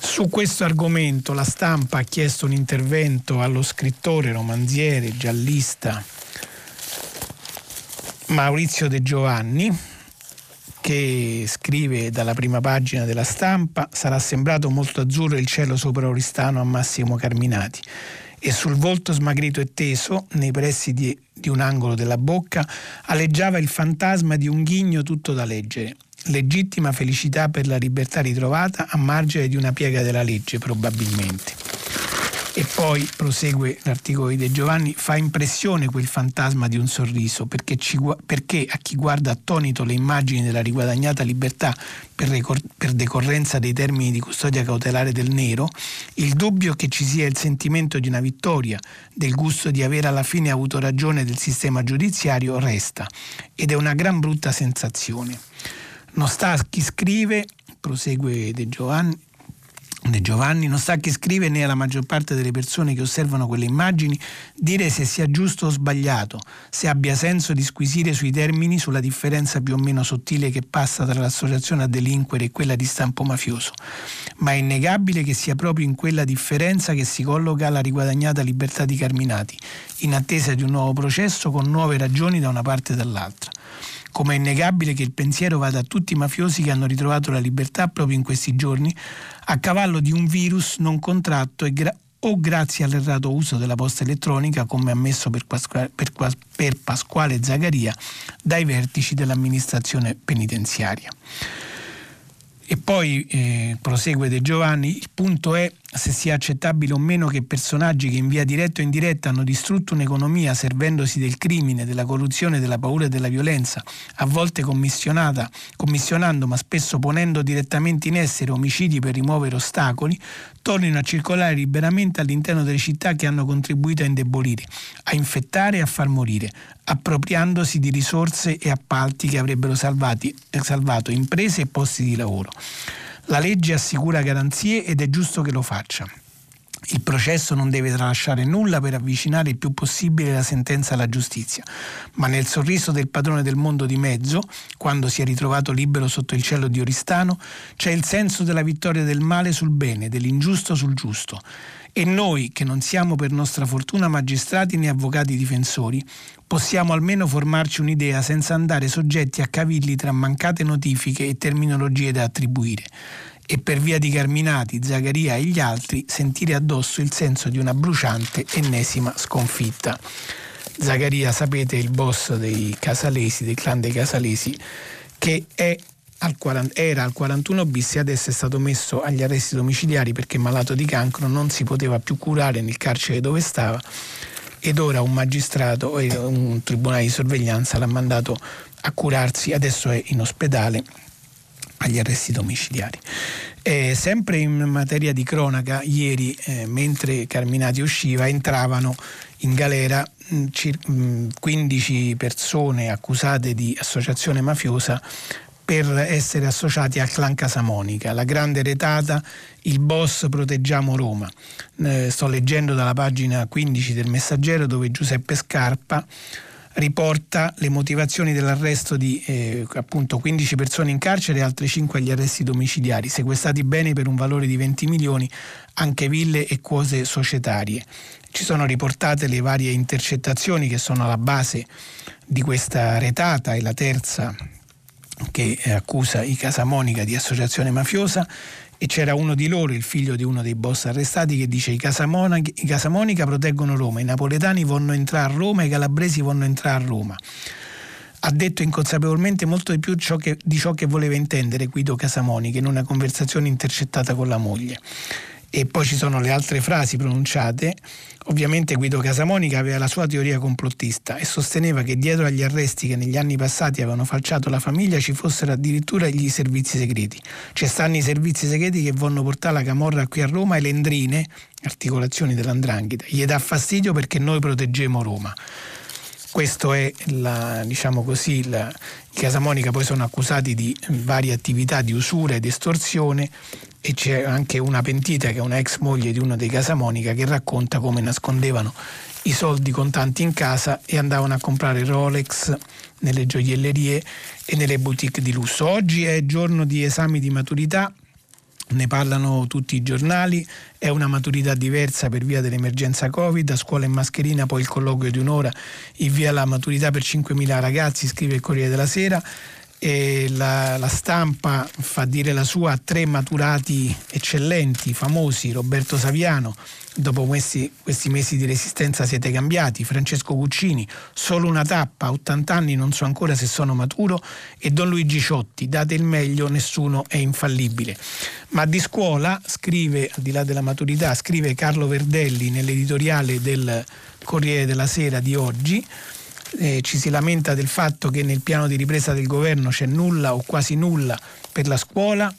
Su questo argomento la Stampa ha chiesto un intervento allo scrittore, romanziere, giallista Maurizio De Giovanni, che scrive dalla prima pagina della Stampa: sarà sembrato molto azzurro il cielo sopra Oristano a Massimo Carminati, e sul volto smagrito e teso, nei pressi di un angolo della bocca, aleggiava il fantasma di un ghigno tutto da leggere. Legittima felicità per la libertà ritrovata a margine di una piega della legge, probabilmente. E poi, prosegue l'articolo di De Giovanni, fa impressione quel fantasma di un sorriso, perché a chi guarda attonito le immagini della riguadagnata libertà per decorrenza dei termini di custodia cautelare del nero, il dubbio che ci sia il sentimento di una vittoria, del gusto di aver alla fine avuto ragione del sistema giudiziario, resta, ed è una gran brutta sensazione. Non sta chi scrive, prosegue De Giovanni, non sta chi scrive né alla maggior parte delle persone che osservano quelle immagini dire se sia giusto o sbagliato, se abbia senso disquisire sui termini, sulla differenza più o meno sottile che passa tra l'associazione a delinquere e quella di stampo mafioso, ma è innegabile che sia proprio in quella differenza che si colloca la riguadagnata libertà di Carminati, in attesa di un nuovo processo con nuove ragioni da una parte e dall'altra. Come è innegabile che il pensiero vada a tutti i mafiosi che hanno ritrovato la libertà proprio in questi giorni, a cavallo di un virus non contratto o grazie all'errato uso della posta elettronica, come ammesso per Pasquale Zagaria dai vertici dell'amministrazione penitenziaria. E poi, prosegue De Giovanni, il punto è se sia accettabile o meno che personaggi che in via diretta o indiretta hanno distrutto un'economia servendosi del crimine, della corruzione, della paura e della violenza, a volte commissionando ma spesso ponendo direttamente in essere omicidi per rimuovere ostacoli, tornino a circolare liberamente all'interno delle città che hanno contribuito a indebolire, a infettare e a far morire, appropriandosi di risorse e appalti che avrebbero salvato imprese e posti di lavoro. La legge assicura garanzie ed è giusto che lo faccia. Il processo non deve tralasciare nulla per avvicinare il più possibile la sentenza alla giustizia, ma nel sorriso del padrone del mondo di mezzo, quando si è ritrovato libero sotto il cielo di Oristano, c'è il senso della vittoria del male sul bene, dell'ingiusto sul giusto. E noi, che non siamo per nostra fortuna magistrati né avvocati difensori, possiamo almeno formarci un'idea senza andare soggetti a cavilli tra mancate notifiche e terminologie da attribuire. E per via di Carminati, Zagaria e gli altri sentire addosso il senso di una bruciante ennesima sconfitta. Zagaria, sapete, il boss dei Casalesi, del clan dei Casalesi, che era al 41 bis e adesso è stato messo agli arresti domiciliari perché malato di cancro, non si poteva più curare nel carcere dove stava, ed ora un magistrato, un tribunale di sorveglianza l'ha mandato a curarsi, adesso è in ospedale agli arresti domiciliari. Sempre in materia di cronaca, ieri mentre Carminati usciva entravano in galera 15 persone accusate di associazione mafiosa per essere associati al clan Casamonica, la grande retata, il boss proteggiamo Roma. Sto leggendo dalla pagina 15 del Messaggero, dove Giuseppe Scarpa riporta le motivazioni dell'arresto di appunto 15 persone in carcere e altre 5 agli arresti domiciliari, sequestrati beni per un valore di 20 milioni, anche ville e cose societarie. Ci sono riportate le varie intercettazioni che sono alla base di questa retata, e la terza che accusa i Casamonica di associazione mafiosa, e c'era uno di loro, il figlio di uno dei boss arrestati, che dice: i Casamonica proteggono Roma, i napoletani vogliono entrare a Roma, i calabresi vogliono entrare a Roma. Ha detto inconsapevolmente molto di più di ciò che voleva intendere Guido Casamonica in una conversazione intercettata con la moglie. E poi ci sono le altre frasi pronunciate. Ovviamente Guido Casamonica aveva la sua teoria complottista e sosteneva che dietro agli arresti che negli anni passati avevano falciato la famiglia ci fossero addirittura gli servizi segreti. Ci stanno i servizi segreti che vogliono portare la camorra qui a Roma e le endrine, articolazioni dell''ndrangheta, gli dà fastidio perché noi proteggiamo Roma. Questo è i Casamonica poi sono accusati di varie attività di usura ed estorsione, e c'è anche una pentita che è una ex moglie di uno dei Casamonica che racconta come nascondevano i soldi contanti in casa e andavano a comprare Rolex nelle gioiellerie e nelle boutique di lusso. Oggi è giorno di esami di maturità Ne parlano tutti i giornali, è una maturità diversa per via dell'emergenza Covid, a scuola in mascherina, poi il colloquio di un'ora, in via la maturità per 5.000 ragazzi, scrive il Corriere della Sera. E la Stampa fa dire la sua a tre maturati eccellenti, famosi: Roberto Saviano, dopo questi mesi di resistenza siete cambiati; Francesco Guccini, solo una tappa, 80 anni non so ancora se sono maturo; e Don Luigi Ciotti, date il meglio, nessuno è infallibile. Ma di scuola scrive, al di là della maturità, scrive Carlo Verdelli nell'editoriale del Corriere della Sera di oggi. Ci si lamenta del fatto che nel piano di ripresa del governo c'è nulla o quasi nulla per la scuola.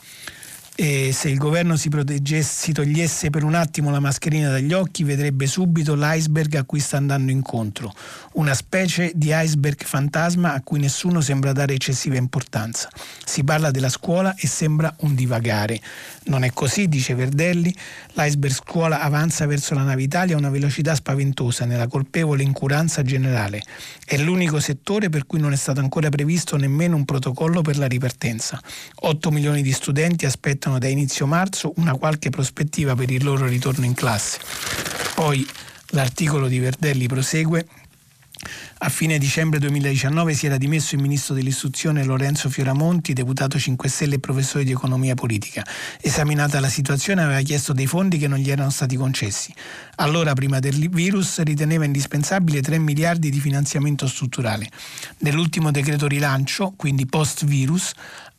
Se il governo si togliesse per un attimo la mascherina dagli occhi, vedrebbe subito l'iceberg a cui sta andando incontro, una specie di iceberg fantasma a cui nessuno sembra dare eccessiva importanza. Si parla della scuola e sembra un divagare. Non è così, dice Verdelli. L'iceberg scuola avanza verso la Navitalia a una velocità spaventosa nella colpevole incuranza generale. È l'unico settore per cui non è stato ancora previsto nemmeno un protocollo per la ripartenza. 8 milioni di studenti aspettano da inizio marzo una qualche prospettiva per il loro ritorno in classe. Poi l'articolo di Verdelli prosegue: a fine dicembre 2019 si era dimesso il ministro dell'istruzione Lorenzo Fioramonti, deputato 5 Stelle e professore di economia politica. Esaminata la situazione, aveva chiesto dei fondi che non gli erano stati concessi. Allora, prima del virus, riteneva indispensabile 3 miliardi di finanziamento strutturale. Nell'ultimo decreto rilancio, quindi post-virus,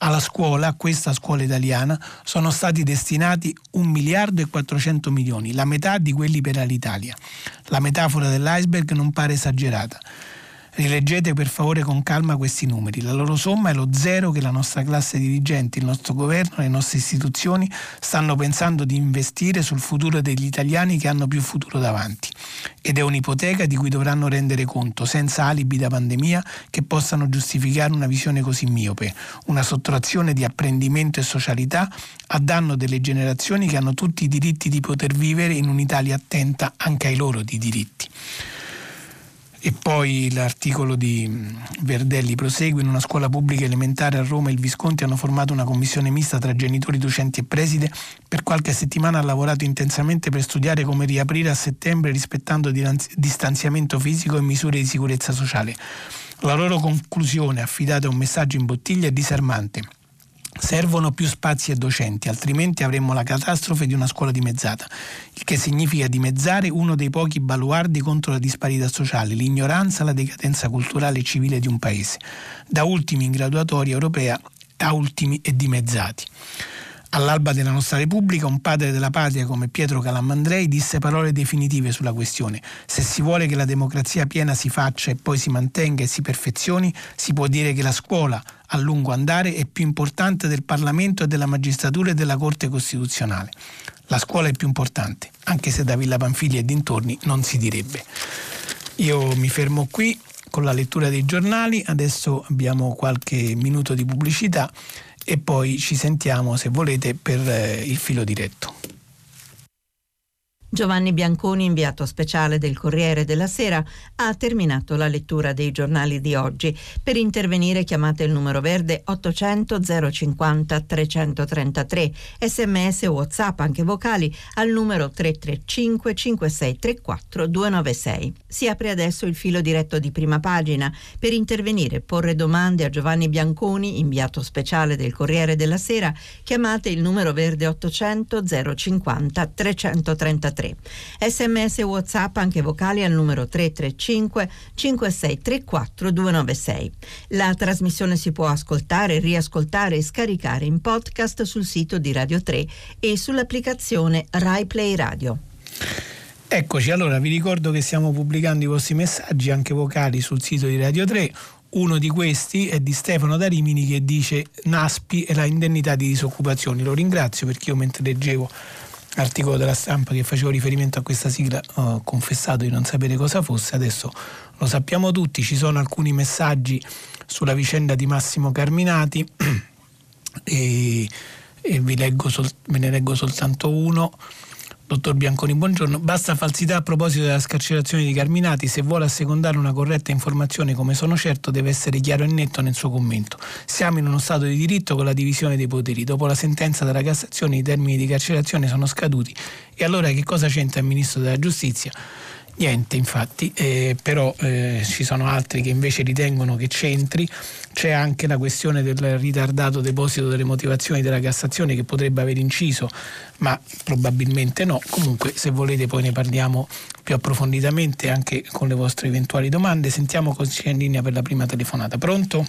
alla scuola, questa scuola italiana, sono stati destinati 1 miliardo e 400 milioni, la metà di quelli per Alitalia. La metafora dell'iceberg non pare esagerata. Rileggete per favore con calma questi numeri. La loro somma è lo zero che la nostra classe dirigente, il nostro governo, le nostre istituzioni stanno pensando di investire sul futuro degli italiani che hanno più futuro davanti. Ed è un'ipoteca di cui dovranno rendere conto, senza alibi da pandemia che possano giustificare una visione così miope, una sottrazione di apprendimento e socialità a danno delle generazioni che hanno tutti i diritti di poter vivere in un'Italia attenta anche ai loro di diritti. E poi l'articolo di Verdelli prosegue: in una scuola pubblica elementare a Roma il Visconti hanno formato una commissione mista tra genitori, docenti e preside. Per qualche settimana ha lavorato intensamente per studiare come riaprire a settembre rispettando distanziamento fisico e misure di sicurezza sociale. La loro conclusione, affidata a un messaggio in bottiglia, è disarmante. Servono più spazi e docenti, altrimenti avremmo la catastrofe di una scuola dimezzata, il che significa dimezzare uno dei pochi baluardi contro la disparità sociale, l'ignoranza, la decadenza culturale e civile di un paese. Da ultimi in graduatoria europea a ultimi e dimezzati. All'alba della nostra Repubblica, un padre della patria come Pietro Calamandrei disse parole definitive sulla questione. Se si vuole che la democrazia piena si faccia e poi si mantenga e si perfezioni, si può dire che la scuola, a lungo andare, è più importante del Parlamento e della magistratura e della Corte Costituzionale. La scuola è più importante, anche se da Villa Pamphili e dintorni non si direbbe. Io mi fermo qui con la lettura dei giornali, adesso abbiamo qualche minuto di pubblicità e poi ci sentiamo, se volete, per il filo diretto. Giovanni Bianconi, inviato speciale del Corriere della Sera, ha terminato la lettura dei giornali di oggi. Per intervenire chiamate il numero verde 800 050 333, SMS o WhatsApp, anche vocali, al numero 335 5634 296. Si apre adesso il filo diretto di Prima Pagina. Per intervenire e porre domande a Giovanni Bianconi, inviato speciale del Corriere della Sera, chiamate il numero verde 800 050 333. SMS e WhatsApp, anche vocali, al numero 335 5634 296. La trasmissione si può ascoltare, riascoltare e scaricare in podcast sul sito di Radio 3 e sull'applicazione Rai Play Radio. Eccoci, allora vi ricordo che stiamo pubblicando i vostri messaggi, anche vocali, sul sito di Radio 3. Uno di questi è di Stefano da Rimini, che dice: Naspi e la indennità di disoccupazione. Lo ringrazio, perché io, mentre leggevo l'articolo della Stampa che faceva riferimento a questa sigla, ho confessato di non sapere cosa fosse. Adesso lo sappiamo tutti. Ci sono alcuni messaggi sulla vicenda di Massimo Carminati e ve ne leggo soltanto uno Dottor Bianconi, buongiorno. Basta falsità a proposito della scarcerazione di Carminati. Se vuole assecondare una corretta informazione, come sono certo, deve essere chiaro e netto nel suo commento. Siamo in uno stato di diritto con la divisione dei poteri. Dopo la sentenza della Cassazione i termini di carcerazione sono scaduti. E allora che cosa c'entra il Ministro della Giustizia? Niente, infatti, però ci sono altri che invece ritengono che c'entri. C'è anche la questione del ritardato deposito delle motivazioni della Cassazione, che potrebbe aver inciso, ma probabilmente no. Comunque, se volete poi ne parliamo più approfonditamente anche con le vostre eventuali domande. Sentiamo cosa c'è in linea per la prima telefonata. Pronto?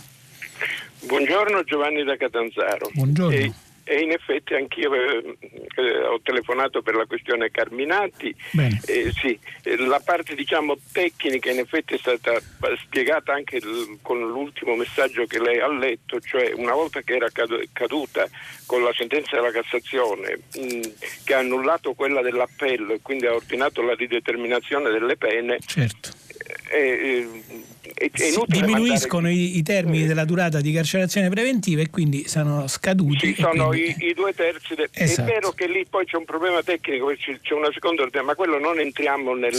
Buongiorno, Giovanni da Catanzaro. Buongiorno. E in effetti anch'io ho telefonato per la questione Carminati. Sì, la parte diciamo tecnica in effetti è stata spiegata anche con l'ultimo messaggio che lei ha letto, cioè una volta che era caduta con la sentenza della Cassazione che ha annullato quella dell'appello e quindi ha ordinato la rideterminazione delle pene. Certo. Diminuiscono i termini della durata di carcerazione preventiva e quindi sono scaduti. Ci sono quindi i due terzi. Esatto. È vero che lì poi c'è un problema tecnico, c'è una seconda ordine, ma quello non entriamo nel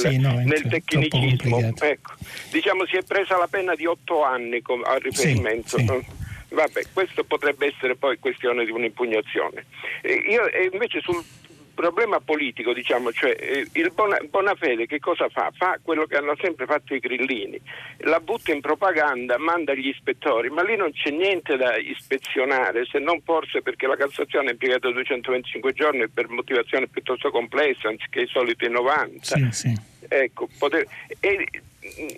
tecnicismo. Ecco, diciamo si è presa la pena di 8 anni a riferimento. Sì, sì. Vabbè, questo potrebbe essere poi questione di un'impugnazione. Io invece sul problema politico, diciamo, cioè il Bonafede che cosa fa? Fa quello che hanno sempre fatto i grillini, la butta in propaganda, manda gli ispettori, ma lì non c'è niente da ispezionare, se non forse perché la Cassazione è impiegata 225 giorni per motivazione piuttosto complessa anziché i soliti 90. Sì, sì. Ecco,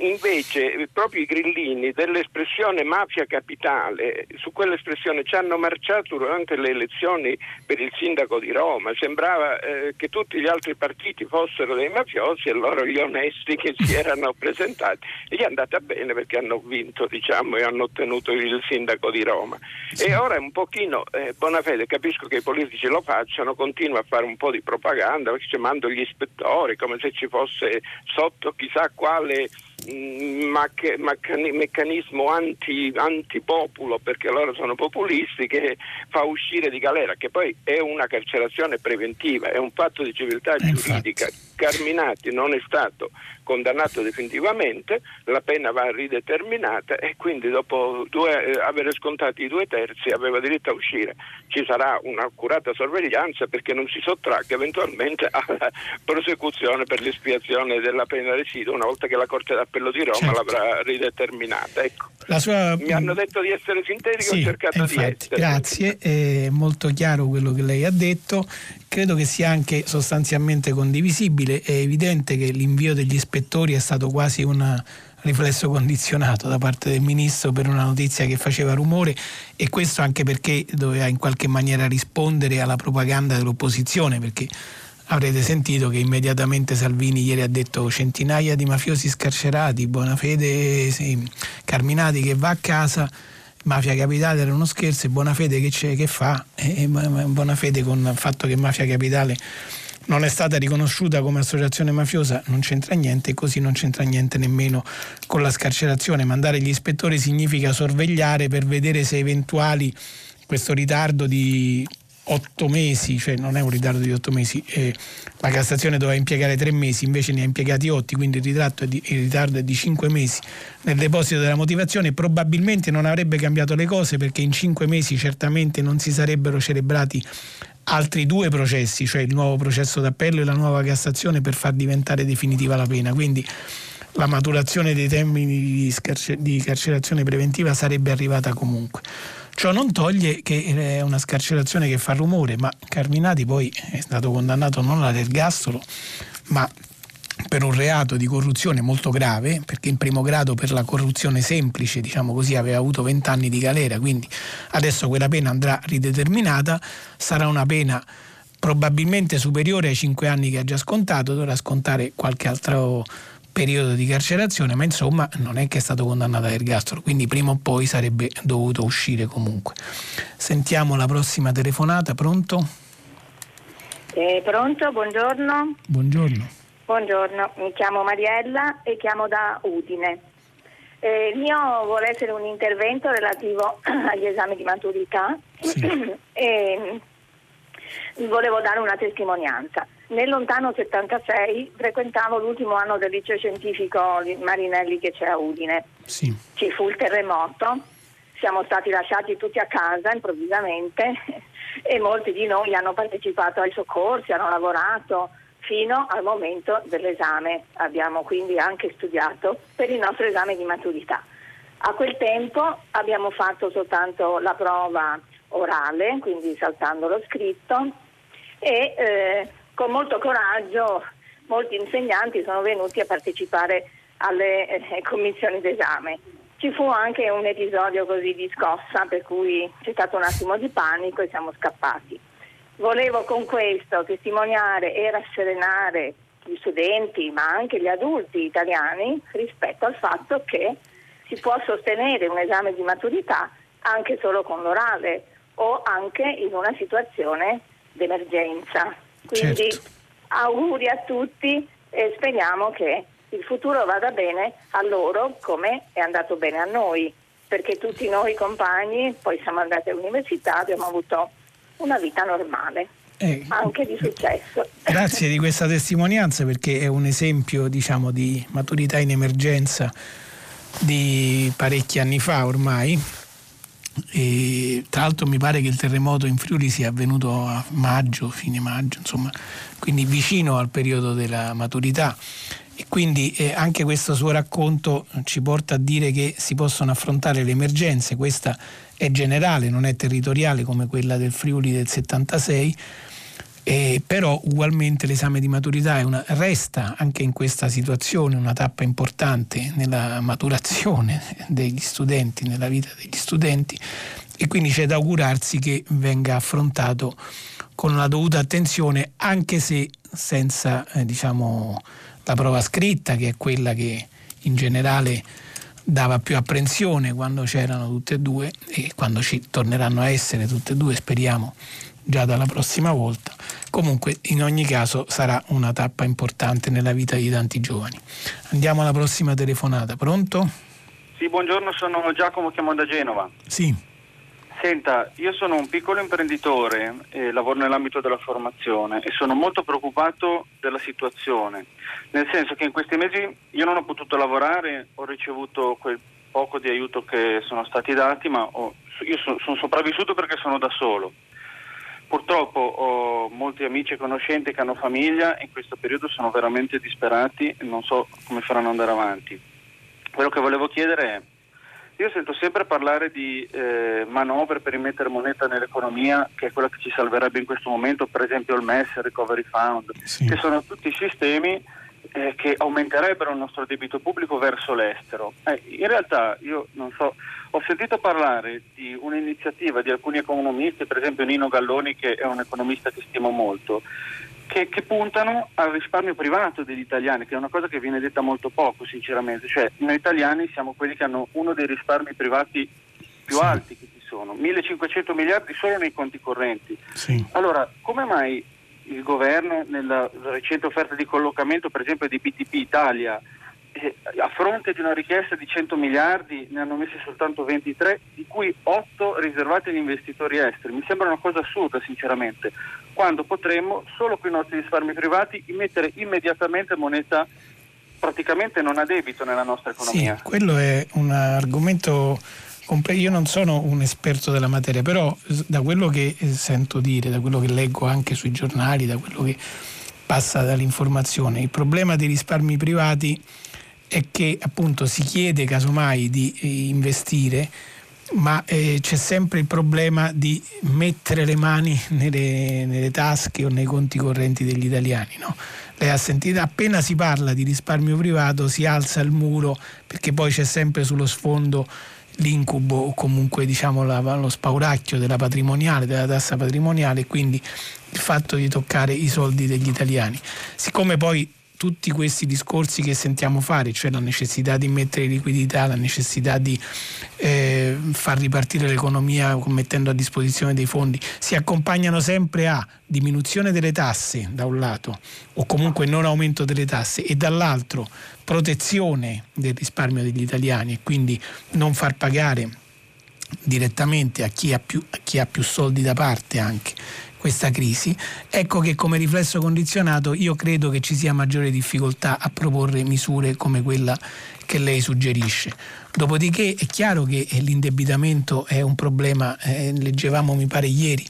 invece proprio i grillini dell'espressione mafia capitale, su quell'espressione ci hanno marciato durante le elezioni per il sindaco di Roma, sembrava che tutti gli altri partiti fossero dei mafiosi e loro gli onesti che si erano presentati, e gli è andata bene perché hanno vinto, diciamo, e hanno ottenuto il sindaco di Roma. Sì. E ora un pochino Bonafede, capisco che i politici lo facciano, continua a fare un po' di propaganda perché ci mando gli ispettori come se ci fosse sotto chissà quale meccanismo antipopolo, perché loro sono populisti, che fa uscire di galera, che poi è una carcerazione preventiva, è un fatto di civiltà giuridica. Carminati non è stato condannato definitivamente, la pena va rideterminata e quindi dopo aver scontato i 2/3 aveva diritto a uscire. Ci sarà un'accurata sorveglianza perché non si sottragga eventualmente alla prosecuzione per l'espiazione della pena residua una volta che la Corte d'Appello di Roma l'avrà rideterminata. Ecco. Mi hanno detto di essere sintetico, sì, ho cercato di essere. Grazie, è molto chiaro quello che lei ha detto. Credo che sia anche sostanzialmente condivisibile. È evidente che l'invio degli ispettori è stato quasi un riflesso condizionato da parte del Ministro per una notizia che faceva rumore, e questo anche perché doveva in qualche maniera rispondere alla propaganda dell'opposizione, perché avrete sentito che immediatamente Salvini ieri ha detto centinaia di mafiosi scarcerati, Bonafede, sì, Carminati che va a casa, mafia capitale era uno scherzo e Bonafede che c'è, che fa? E Bonafede, con il fatto che mafia capitale non è stata riconosciuta come associazione mafiosa, non c'entra niente, e così non c'entra niente nemmeno con la scarcerazione. Mandare gli ispettori significa sorvegliare per vedere se eventuali, questo ritardo di 8 mesi, cioè non è un ritardo di 8 mesi, la Cassazione doveva impiegare 3 mesi, invece ne ha impiegati 8, quindi il ritardo è di 5 mesi nel deposito della motivazione. Probabilmente non avrebbe cambiato le cose, perché in 5 mesi certamente non si sarebbero celebrati altri 2 processi, cioè il nuovo processo d'appello e la nuova Cassazione, per far diventare definitiva la pena, quindi la maturazione dei termini di carcerazione preventiva sarebbe arrivata comunque. Ciò non toglie che è una scarcerazione che fa rumore, ma Carminati poi è stato condannato non all'ergastolo, ma per un reato di corruzione molto grave, perché in primo grado per la corruzione semplice, diciamo così, aveva avuto 20 anni di galera, quindi adesso quella pena andrà rideterminata, sarà una pena probabilmente superiore ai 5 anni che ha già scontato, dovrà scontare qualche altro periodo di carcerazione, ma insomma non è che è stato condannato all'ergastolo, quindi prima o poi sarebbe dovuto uscire comunque. Sentiamo la prossima telefonata. Pronto? Pronto, buongiorno. Buongiorno. Buongiorno, mi chiamo Mariella e chiamo da Udine. Il mio vuole essere un intervento relativo agli esami di maturità. Sì. E volevo dare una testimonianza. Nel lontano 76 frequentavo l'ultimo anno del liceo scientifico Marinelli che c'è a Udine. Sì. Ci fu il terremoto, siamo stati lasciati tutti a casa improvvisamente e molti di noi hanno partecipato ai soccorsi, hanno lavorato fino al momento dell'esame. Abbiamo quindi anche studiato per il nostro esame di maturità. A quel tempo abbiamo fatto soltanto la prova orale, quindi saltando lo scritto, e con molto coraggio molti insegnanti sono venuti a partecipare alle commissioni d'esame. Ci fu anche un episodio così di scossa, per cui c'è stato un attimo di panico e siamo scappati. Volevo con questo testimoniare e rasserenare gli studenti, ma anche gli adulti italiani, rispetto al fatto che si può sostenere un esame di maturità anche solo con l'orale o anche in una situazione d'emergenza. Quindi certo. Auguri a tutti e speriamo che il futuro vada bene a loro come è andato bene a noi, perché tutti noi compagni poi siamo andati all'università, abbiamo avuto una vita normale. Anche di successo. Grazie di questa testimonianza, perché è un esempio, diciamo, di maturità in emergenza di parecchi anni fa ormai. E tra l'altro mi pare che il terremoto in Friuli sia avvenuto a maggio, fine maggio, insomma, quindi vicino al periodo della maturità. E quindi anche questo suo racconto ci porta a dire che si possono affrontare le emergenze. Questa è generale, non è territoriale come quella del Friuli del 76, però ugualmente l'esame di maturità resta anche in questa situazione una tappa importante nella maturazione degli studenti, nella vita degli studenti, e quindi c'è da augurarsi che venga affrontato con la dovuta attenzione, anche se senza la prova scritta, che è quella che in generale dava più apprensione quando c'erano tutte e due, e quando ci torneranno a essere tutte e due, speriamo già dalla prossima volta. Comunque, in ogni caso, sarà una tappa importante nella vita di tanti giovani. Andiamo alla prossima telefonata. Pronto? Sì, buongiorno, sono Giacomo, chiamo da Genova. Sì. Senta, io sono un piccolo imprenditore e lavoro nell'ambito della formazione e sono molto preoccupato della situazione, nel senso che in questi mesi io non ho potuto lavorare, ho ricevuto quel poco di aiuto che sono stati dati, ma io sono sopravvissuto perché sono da solo. Purtroppo ho molti amici e conoscenti che hanno famiglia e in questo periodo sono veramente disperati e non so come faranno andare avanti. Quello che volevo chiedere è: io sento sempre parlare di manovre per rimettere moneta nell'economia, che è quella che ci salverebbe in questo momento, per esempio il MES, il Recovery Fund, sì, che sono tutti sistemi che aumenterebbero il nostro debito pubblico verso l'estero. In realtà io non so, ho sentito parlare di un'iniziativa di alcuni economisti, per esempio Nino Galloni, che è un economista che stimo molto, che puntano al risparmio privato degli italiani, che è una cosa che viene detta molto poco, sinceramente. Cioè, noi italiani siamo quelli che hanno uno dei risparmi privati più alti che ci sono, 1.500 miliardi solo nei conti correnti. Sì. Allora, come mai il governo, nella recente offerta di collocamento, per esempio, di BTP Italia, a fronte di una richiesta di 100 miliardi ne hanno messi soltanto 23, di cui 8 riservati agli investitori esteri? Mi sembra una cosa assurda, sinceramente, quando potremmo solo con i nostri risparmi privati immettere immediatamente moneta praticamente non a debito nella nostra economia. Sì, quello è un argomento. Io non sono un esperto della materia, però da quello che sento dire, da quello che leggo anche sui giornali, da quello che passa dall'informazione, il problema dei risparmi privati è che appunto si chiede casomai di investire, ma c'è sempre il problema di mettere le mani nelle tasche o nei conti correnti degli italiani, no? Lei ha sentito, appena si parla di risparmio privato si alza il muro, perché poi c'è sempre sullo sfondo l'incubo, o comunque lo spauracchio della tassa patrimoniale, quindi il fatto di toccare i soldi degli italiani. Siccome poi tutti questi discorsi che sentiamo fare, cioè la necessità di mettere liquidità, la necessità di far ripartire l'economia mettendo a disposizione dei fondi, si accompagnano sempre a diminuzione delle tasse da un lato, o comunque non aumento delle tasse, e dall'altro protezione del risparmio degli italiani, e quindi non far pagare direttamente a chi ha più soldi da parte anche. questa crisi. Ecco che come riflesso condizionato io credo che ci sia maggiore difficoltà a proporre misure come quella che lei suggerisce. Dopodiché è chiaro che l'indebitamento è un problema, leggevamo mi pare ieri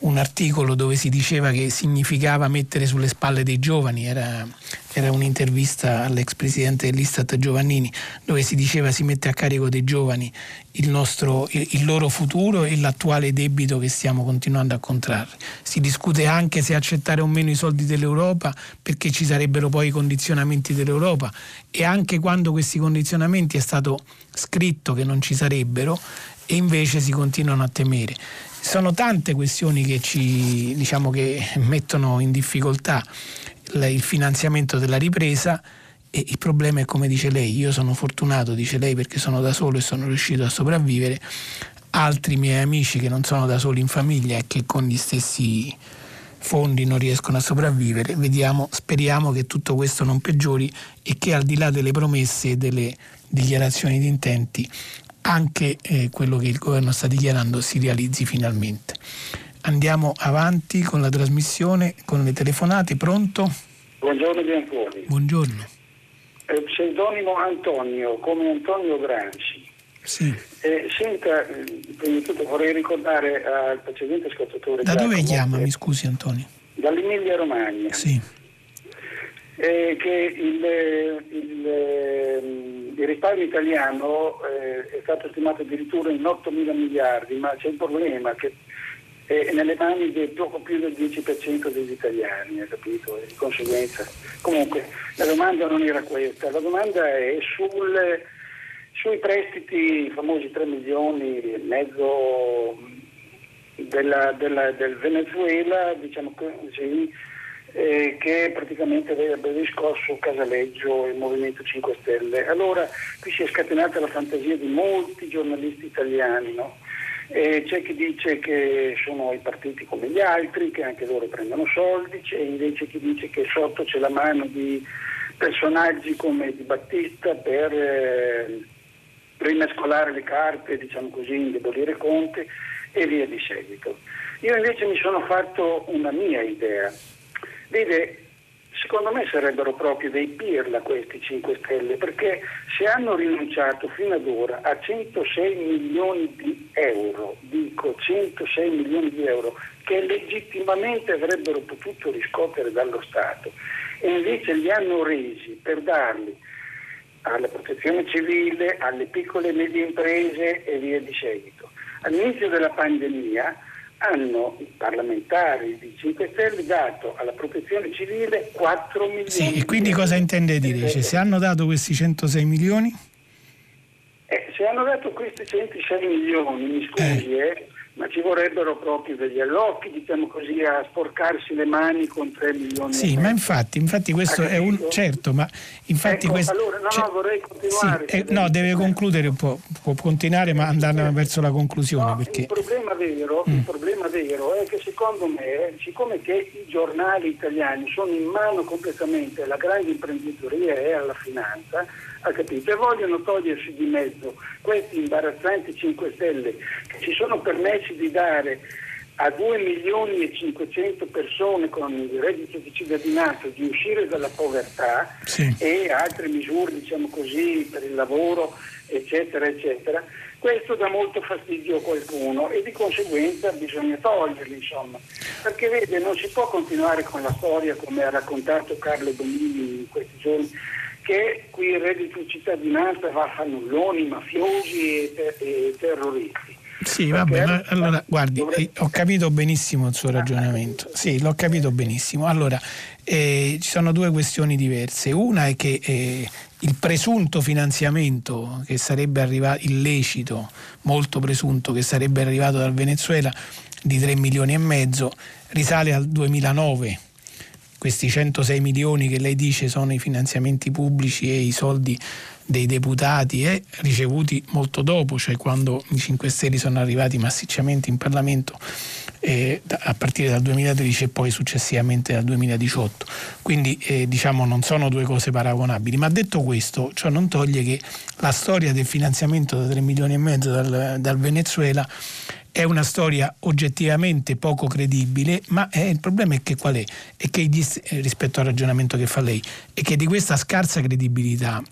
un articolo dove si diceva che significava mettere sulle spalle dei giovani, era un'intervista all'ex presidente dell'Istat Giovannini, dove si diceva si mette a carico dei giovani il loro futuro e l'attuale debito che stiamo continuando a contrarre. Si discute anche se accettare o meno i soldi dell'Europa, perché ci sarebbero poi i condizionamenti dell'Europa, e anche quando questi condizionamenti è stato scritto che non ci sarebbero e invece si continuano a temere. Sono tante questioni che ci che mettono in difficoltà il finanziamento della ripresa, e il problema è, come dice lei, io sono fortunato, dice lei, perché sono da solo e sono riuscito a sopravvivere, altri miei amici che non sono da soli in famiglia e che con gli stessi fondi non riescono a sopravvivere. Vediamo, speriamo che tutto questo non peggiori e che al di là delle promesse e delle dichiarazioni di intenti anche quello che il governo sta dichiarando si realizzi finalmente. Andiamo avanti con la trasmissione, con le telefonate. Pronto? Buongiorno Bianconi. Buongiorno. Pseudonimo Antonio, come Antonio Gramsci. Sì. Senta, prima di tutto vorrei ricordare al precedente ascoltatore. Da dove chiama, mi scusi Antonio? Dall'Emilia Romagna. Sì. Che il risparmio italiano è stato stimato addirittura in 8.000 miliardi, ma c'è un problema che è nelle mani del poco più del 10% degli italiani, capito? Di conseguenza. Comunque la domanda non era questa, la domanda è sui prestiti, i famosi 3 milioni e mezzo del Venezuela, diciamo così, che praticamente avrebbe riscosso Casaleggio e il Movimento 5 Stelle. Allora qui si è scatenata la fantasia di molti giornalisti italiani, no? C'è chi dice che sono i partiti come gli altri, che anche loro prendono soldi, c'è invece chi dice che sotto c'è la mano di personaggi come Di Battista per rimescolare le carte, diciamo così, indebolire Conte e via di seguito. Io invece mi sono fatto una mia idea. Vede, secondo me sarebbero proprio dei pirla questi 5 Stelle, perché se hanno rinunciato fino ad ora a 106 milioni di euro, dico 106 milioni di euro, che legittimamente avrebbero potuto riscuotere dallo Stato, e invece li hanno resi per darli alla protezione civile, alle piccole e medie imprese e via di seguito. All'inizio della pandemia hanno i parlamentari di 5 Stelle dato alla protezione civile 4 milioni. Sì, e quindi cosa intende dire? Cioè, se hanno dato questi 106 milioni? Se hanno dato questi 106 milioni, mi scusi, ma ci vorrebbero proprio degli allocchi, diciamo così, a sporcarsi le mani con 3 milioni. Sì, ma infatti questo è un... Certo, ma infatti ecco, questo... Allora, no, vorrei continuare. Sì, no, deve concludere un po', può continuare ma andare verso la conclusione. No, perché... Il problema vero è che secondo me, siccome che i giornali italiani sono in mano completamente alla grande imprenditoria e alla finanza, ha capito, e vogliono togliersi di mezzo questi imbarazzanti 5 Stelle che si sono permessi di dare a 2 milioni e 500 persone con il reddito di cittadinanza di uscire dalla povertà, sì, e altre misure, diciamo così, per il lavoro, eccetera, eccetera. Questo dà molto fastidio a qualcuno e di conseguenza bisogna toglierli, insomma. Perché vede, non si può continuare con la storia, come ha raccontato Carlo Bonini in questi giorni, che qui il reddito di cittadinanza va a fannulloni, mafiosi e terroristi. Sì, vabbè, ma allora guardi, ho capito benissimo il suo ragionamento. Sì, l'ho capito benissimo. Allora, ci sono due questioni diverse. Una è che il presunto finanziamento che sarebbe arrivato, illecito, molto presunto, che sarebbe arrivato dal Venezuela di 3 milioni e mezzo risale al 2009. Questi 106 milioni che lei dice sono i finanziamenti pubblici e i soldi dei deputati ricevuti molto dopo, cioè quando i 5 Stelle sono arrivati massicciamente in Parlamento a partire dal 2013 e poi successivamente dal 2018. Quindi non sono due cose paragonabili. Ma detto questo, ciò non toglie che la storia del finanziamento da 3 milioni e mezzo dal Venezuela È una storia oggettivamente poco credibile, ma il problema è che qual è? È che rispetto al ragionamento che fa lei, è che di questa scarsa credibilità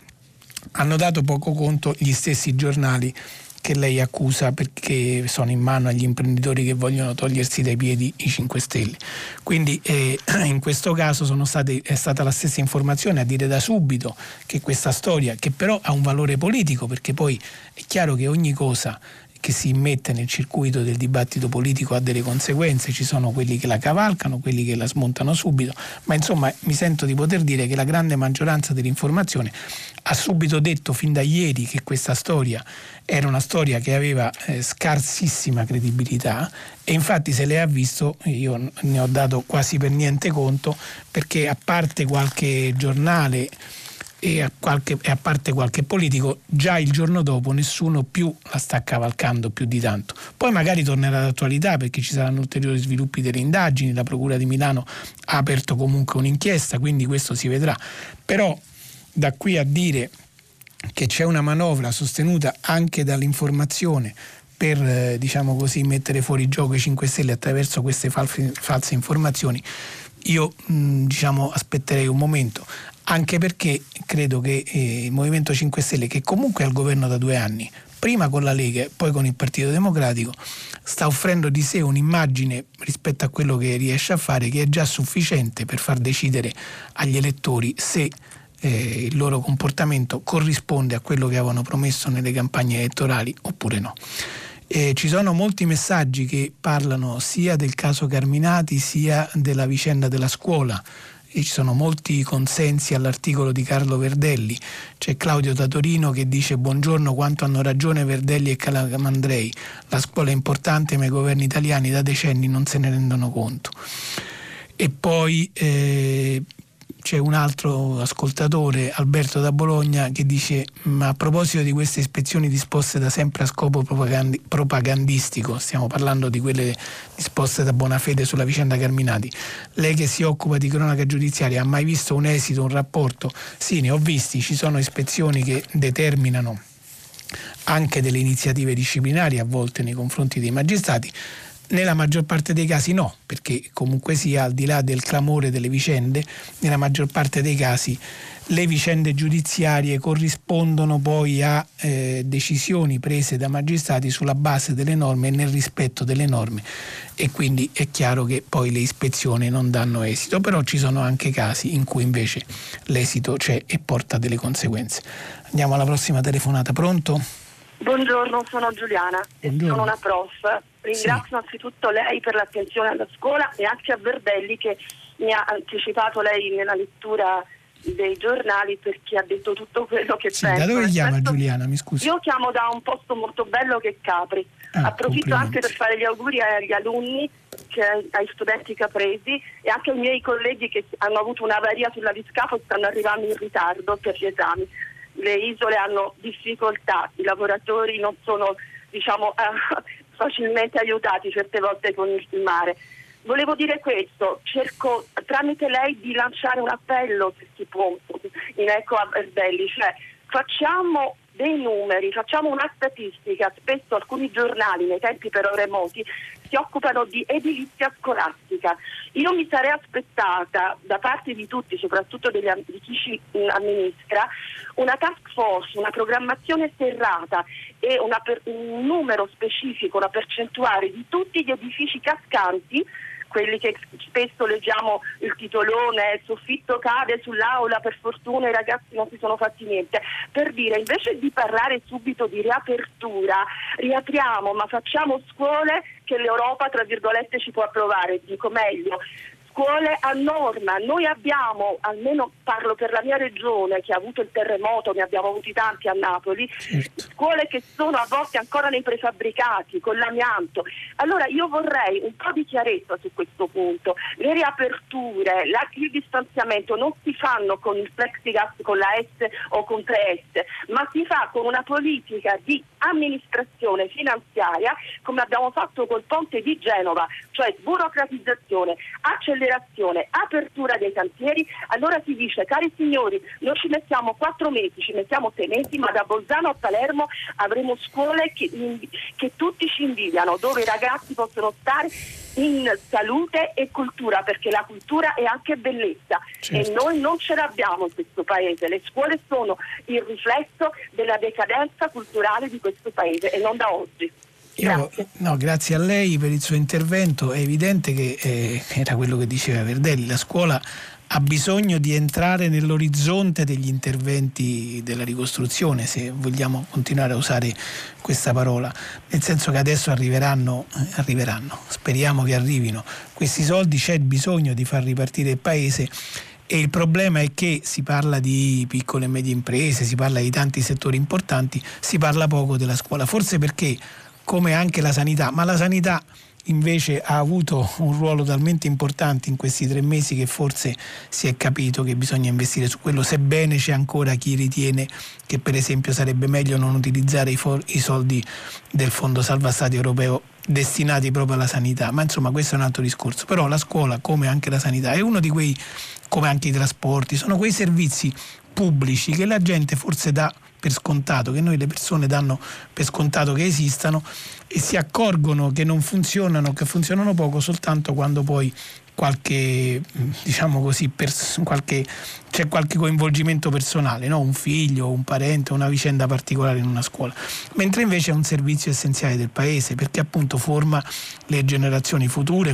hanno dato poco conto gli stessi giornali che lei accusa perché sono in mano agli imprenditori che vogliono togliersi dai piedi i 5 Stelle. Quindi in questo caso è stata la stessa informazione a dire da subito che questa storia, che però ha un valore politico, perché poi è chiaro che ogni cosa che si immette nel circuito del dibattito politico ha delle conseguenze, ci sono quelli che la cavalcano, quelli che la smontano subito, ma insomma mi sento di poter dire che la grande maggioranza dell'informazione ha subito detto fin da ieri che questa storia era una storia che aveva scarsissima credibilità, e infatti se lei ha visto io ne ho dato quasi per niente conto, perché a parte qualche giornale e a parte qualche politico, già il giorno dopo nessuno più la sta cavalcando più di tanto. Poi magari tornerà d'attualità perché ci saranno ulteriori sviluppi delle indagini, la Procura di Milano ha aperto comunque un'inchiesta, quindi questo si vedrà. Però da qui a dire che c'è una manovra sostenuta anche dall'informazione per, diciamo così, mettere fuori gioco i 5 Stelle attraverso queste false informazioni, io aspetterei un momento. Anche perché credo che il Movimento 5 Stelle, che comunque è al governo da 2 anni, prima con la Lega e poi con il Partito Democratico, sta offrendo di sé un'immagine rispetto a quello che riesce a fare, che è già sufficiente per far decidere agli elettori se il loro comportamento corrisponde a quello che avevano promesso nelle campagne elettorali oppure no. Ci sono molti messaggi che parlano sia del caso Carminati sia della vicenda della scuola. E ci sono molti consensi all'articolo di Carlo Verdelli. C'è Claudio da Torino che dice: buongiorno, quanto hanno ragione Verdelli e Calamandrei, la scuola è importante ma i governi italiani da decenni non se ne rendono conto. E poi c'è un altro ascoltatore, Alberto da Bologna, che dice: ma a proposito di queste ispezioni disposte da sempre a scopo propagandistico, stiamo parlando di quelle disposte da Bonafede sulla vicenda Carminati, lei che si occupa di cronaca giudiziaria ha mai visto un esito, un rapporto? Sì, ne ho visti, ci sono ispezioni che determinano anche delle iniziative disciplinari a volte nei confronti dei magistrati. Nella maggior parte dei casi no, perché comunque sia, al di là del clamore delle vicende, nella maggior parte dei casi le vicende giudiziarie corrispondono poi a decisioni prese da magistrati sulla base delle norme e nel rispetto delle norme, e quindi è chiaro che poi le ispezioni non danno esito, però ci sono anche casi in cui invece l'esito c'è e porta delle conseguenze. Andiamo alla prossima telefonata, pronto? Buongiorno, sono Giuliana. Buongiorno. Sono una prof. Ringrazio innanzitutto lei per l'attenzione alla scuola e anche a Verdelli che mi ha anticipato lei nella lettura dei giornali, perché ha detto tutto quello che pensa. Da dove chiama Giuliana? Mi scusi. Io chiamo da un posto molto bello che è Capri. Approfitto anche per fare gli auguri agli alunni, ai studenti capresi e anche ai miei colleghi che hanno avuto un'avaria sulla Viscapo e stanno arrivando in ritardo per gli esami. Le isole hanno difficoltà, i lavoratori non sono facilmente aiutati certe volte con il mare. Volevo dire questo, cerco tramite lei di lanciare un appello, se si può, in eco a Verdelli, cioè facciamo dei numeri, facciamo una statistica. Spesso alcuni giornali, nei tempi però remoti, si occupano di edilizia scolastica. Io mi sarei aspettata da parte di tutti, soprattutto di chi ci amministra, una task force, una programmazione serrata e un numero specifico, una percentuale di tutti gli edifici cascanti, quelli che spesso leggiamo il titolone, il soffitto cade sull'aula, per fortuna i ragazzi non si sono fatti niente, per dire, invece di parlare subito di riapertura, riapriamo ma facciamo scuole che l'Europa, tra virgolette, ci può approvare, dico meglio, scuole a norma. Noi abbiamo, almeno parlo per la mia regione che ha avuto il terremoto, ne abbiamo avuti tanti a Napoli, scuole che sono a volte ancora nei prefabbricati con l'amianto. Allora io vorrei un po' di chiarezza su questo punto. Le riaperture, il distanziamento non si fanno con il plexiglass, con la S o con 3S, ma si fa con una politica di amministrazione finanziaria, come abbiamo fatto col ponte di Genova, cioè burocratizzazione, accelerazione, accelerazione, apertura dei cantieri, allora si dice: cari signori, noi ci mettiamo 4 mesi, ci mettiamo 6 mesi, ma da Bolzano a Palermo avremo scuole che tutti ci invidiano, dove i ragazzi possono stare in salute e cultura, perché la cultura è anche bellezza. Certo. E noi non ce l'abbiamo in questo paese, le scuole sono il riflesso della decadenza culturale di questo paese e non da oggi. Grazie a lei per il suo intervento. È evidente che era quello che diceva Verdelli, la scuola ha bisogno di entrare nell'orizzonte degli interventi della ricostruzione, se vogliamo continuare a usare questa parola, nel senso che adesso arriveranno, speriamo che arrivino questi soldi, c'è bisogno di far ripartire il paese. E il problema è che si parla di piccole e medie imprese, si parla di tanti settori importanti, si parla poco della scuola, forse perché, come anche la sanità, ma la sanità invece ha avuto un ruolo talmente importante in questi 3 mesi che forse si è capito che bisogna investire su quello, sebbene c'è ancora chi ritiene che per esempio sarebbe meglio non utilizzare i soldi del Fondo Salva Stati europeo destinati proprio alla sanità, ma insomma questo è un altro discorso. Però la scuola, come anche la sanità, è uno di quei, come anche i trasporti, sono quei servizi pubblici che la gente forse dà per scontato, che noi le persone danno per scontato che esistano, e si accorgono che non funzionano, che funzionano poco soltanto quando poi c'è qualche coinvolgimento personale, no? Un figlio, un parente, una vicenda particolare in una scuola, mentre invece è un servizio essenziale del paese, perché appunto forma le generazioni future,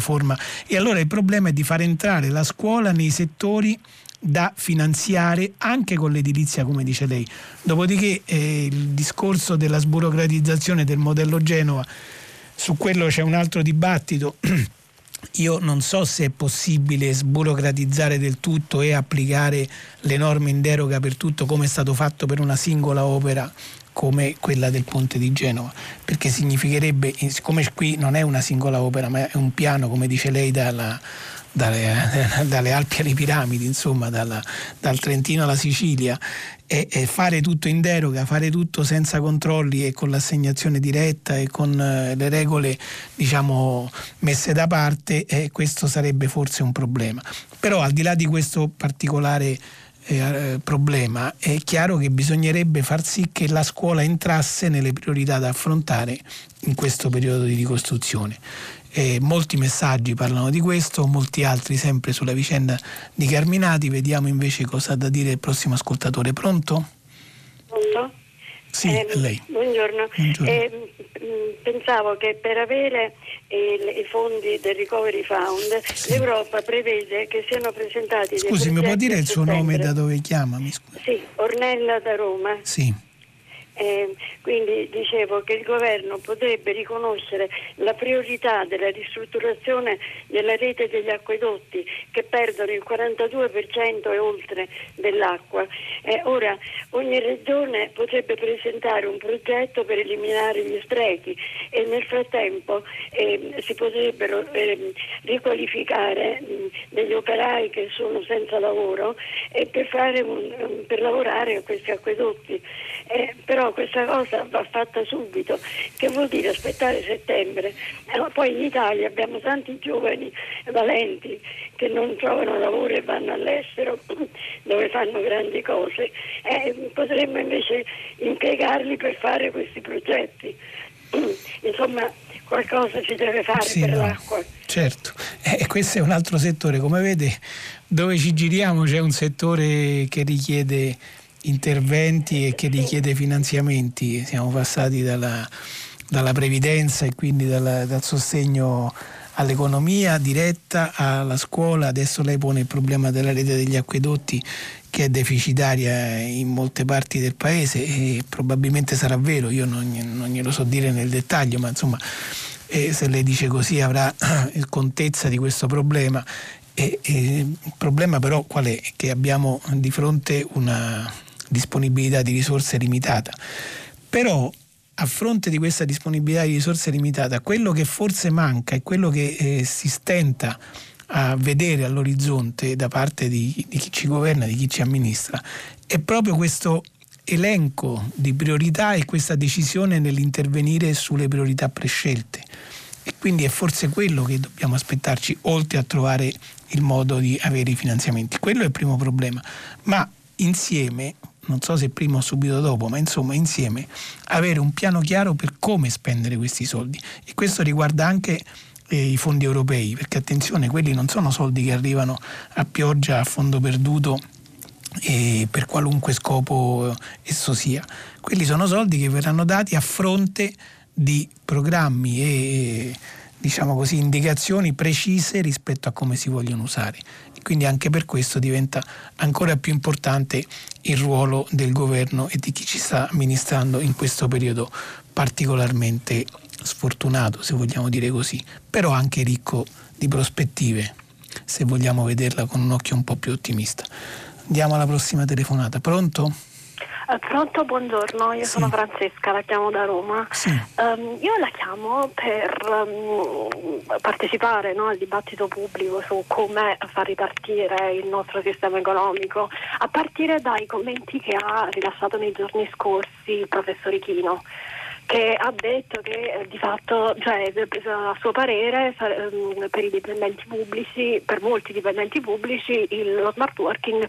e allora il problema è di far entrare la scuola nei settori da finanziare anche con l'edilizia, come dice lei. Dopodiché il discorso della sburocratizzazione del modello Genova, su quello c'è un altro dibattito. Io non so se è possibile sburocratizzare del tutto e applicare le norme in deroga per tutto, come è stato fatto per una singola opera come quella del Ponte di Genova, perché significherebbe, siccome qui non è una singola opera ma è un piano, come dice lei, dalle Alpi alle piramidi, insomma dal Trentino alla Sicilia, e fare tutto in deroga, fare tutto senza controlli e con l'assegnazione diretta e con le regole messe da parte, questo sarebbe forse un problema. Però al di là di questo particolare problema, è chiaro che bisognerebbe far sì che la scuola entrasse nelle priorità da affrontare in questo periodo di ricostruzione. Molti messaggi parlano di questo, molti altri sempre sulla vicenda di Carminati. Vediamo invece cosa ha da dire il prossimo ascoltatore. Pronto? Pronto? Sì, lei. Buongiorno. Buongiorno. Pensavo che per avere i fondi del Recovery Fund, sì, l'Europa prevede che siano presentati... Scusi, mi può dire il suo nome, da dove chiama? Sì, Ornella da Roma. Sì. Quindi dicevo che il governo potrebbe riconoscere la priorità della ristrutturazione della rete degli acquedotti, che perdono il 42% e oltre dell'acqua. Ora ogni regione potrebbe presentare un progetto per eliminare gli sprechi e nel frattempo si potrebbero riqualificare degli operai che sono senza lavoro per lavorare a questi acquedotti. Però questa cosa va fatta subito, che vuol dire aspettare settembre. Poi in Italia abbiamo tanti giovani valenti che non trovano lavoro e vanno all'estero dove fanno grandi cose. Potremmo invece impiegarli per fare questi progetti. Insomma, qualcosa si deve fare, sì, per l'acqua. Certo, questo è un altro settore, come vede, dove ci giriamo c'è un settore che richiede interventi e che richiede finanziamenti. Siamo passati dalla previdenza e quindi dal sostegno all'economia diretta alla scuola. Adesso lei pone il problema della rete degli acquedotti, che è deficitaria in molte parti del paese, e probabilmente sarà vero, io non glielo so dire nel dettaglio, ma insomma se lei dice così avrà contezza di questo problema. Il problema però qual è? Che abbiamo di fronte una disponibilità di risorse limitata, però a fronte di questa disponibilità di risorse limitata quello che forse manca e quello che si stenta a vedere all'orizzonte da parte di chi ci governa, di chi ci amministra, è proprio questo elenco di priorità e questa decisione nell'intervenire sulle priorità prescelte. e quindi è forse quello che dobbiamo aspettarci, oltre a trovare il modo di avere i finanziamenti. Quello è il primo problema, ma insieme, non so se prima o subito dopo, ma insomma insieme avere un piano chiaro per come spendere questi soldi, e questo riguarda anche i fondi europei, perché attenzione, quelli non sono soldi che arrivano a pioggia, a fondo perduto e per qualunque scopo esso sia. Quelli sono soldi che verranno dati a fronte di programmi e, diciamo così, indicazioni precise rispetto a come si vogliono usare. E quindi anche per questo diventa ancora più importante il ruolo del governo e di chi ci sta amministrando in questo periodo particolarmente sfortunato, se vogliamo dire così, però anche ricco di prospettive, se vogliamo vederla con un occhio un po' più ottimista. Andiamo alla prossima telefonata. Pronto? Pronto, buongiorno, io sono Francesca, la chiamo da Roma. Io la chiamo per partecipare, no, al dibattito pubblico su come far ripartire il nostro sistema economico, a partire dai commenti che ha rilasciato nei giorni scorsi il professor Ichino, che ha detto che di fatto, cioè, a suo parere, per i dipendenti pubblici, per molti dipendenti pubblici, lo smart working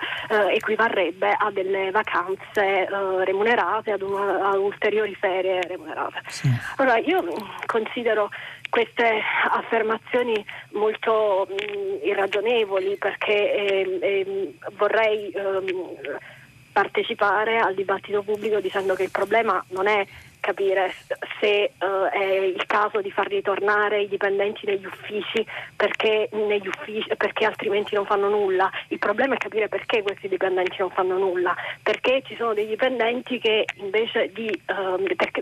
equivarrebbe a delle vacanze remunerate, ad ulteriori ferie remunerate. Sì. Allora, io considero queste affermazioni molto irragionevoli, perché vorrei partecipare al dibattito pubblico dicendo che il problema non è capire se è il caso di far ritornare i dipendenti negli uffici, perché altrimenti non fanno nulla. Il problema è capire perché questi dipendenti non fanno nulla, perché ci sono dei dipendenti che invece di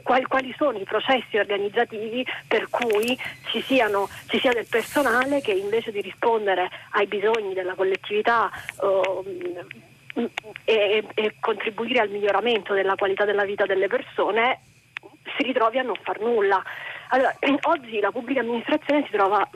quali sono i processi organizzativi per cui ci sia del personale che invece di rispondere ai bisogni della collettività e contribuire al miglioramento della qualità della vita delle persone si ritrovi a non far nulla. Allora, oggi la pubblica amministrazione si trova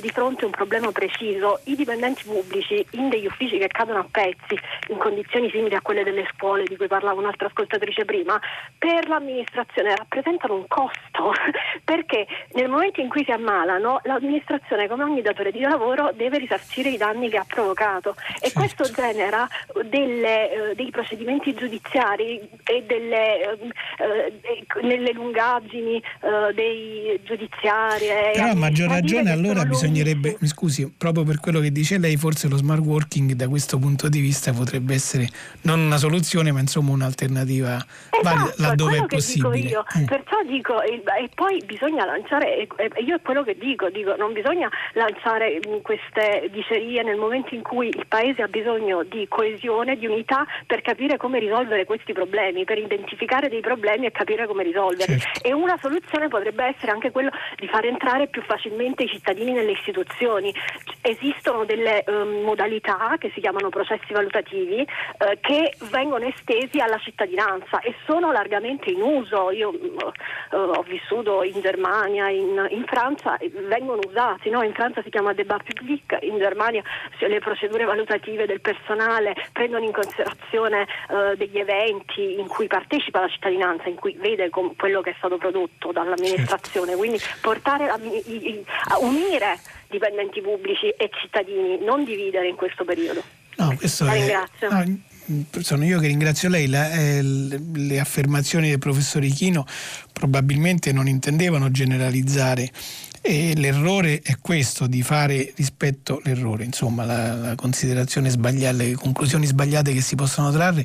di fronte a un problema preciso: i dipendenti pubblici in degli uffici che cadono a pezzi, in condizioni simili a quelle delle scuole di cui parlava un'altra ascoltatrice prima, per l'amministrazione rappresentano un costo, perché nel momento in cui si ammalano l'amministrazione, come ogni datore di lavoro, deve risarcire i danni che ha provocato, e questo genera dei procedimenti giudiziari e nelle lungaggini dei giudiziari. Però a maggior ragione allora bisognerebbe, mi scusi, proprio per quello che dice lei, forse lo smart working da questo punto di vista potrebbe essere non una soluzione, ma insomma un'alternativa, esatto, laddove è possibile. Dico io. Perciò dico, e poi bisogna lanciare, e io è quello che dico, non bisogna lanciare queste dicerie nel momento in cui il Paese ha bisogno di coesione, di unità, per capire come risolvere questi problemi, per identificare dei problemi e capire come risolverli. Certo. E una soluzione potrebbe essere anche quello di far entrare più facilmente i cittadini nelle istituzioni. Esistono delle modalità che si chiamano processi valutativi che vengono estesi alla cittadinanza e sono largamente in uso. Io ho vissuto in Germania, in Francia, vengono usati, no? In Francia si chiama débat public, in Germania le procedure valutative del personale prendono in considerazione degli eventi in cui partecipa la cittadinanza, in cui vede quello che è stato prodotto dall'amministrazione. Quindi portare a unire dipendenti pubblici e cittadini, non dividere in questo periodo. No, questo ringrazio. Sono io che ringrazio lei. Le affermazioni del professor Ichino probabilmente non intendevano generalizzare, e l'errore è questo, di fare rispetto all'errore, insomma la considerazione sbagliata, le conclusioni sbagliate che si possono trarre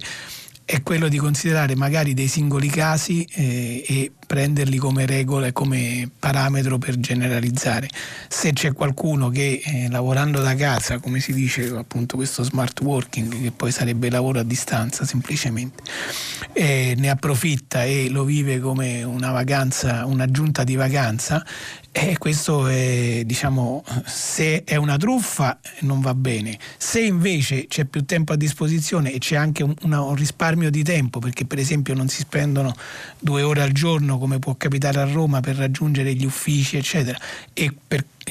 è quello di considerare magari dei singoli casi e prenderli come regola e come parametro per generalizzare. Se c'è qualcuno che lavorando da casa, come si dice appunto questo smart working, che poi sarebbe lavoro a distanza semplicemente, ne approfitta e lo vive come una vacanza, un'aggiunta di vacanza, questo è, diciamo, se è una truffa non va bene. Se invece c'è più tempo a disposizione e c'è anche un risparmio di tempo, perché per esempio non si spendono 2 ore al giorno come può capitare a Roma per raggiungere gli uffici eccetera, e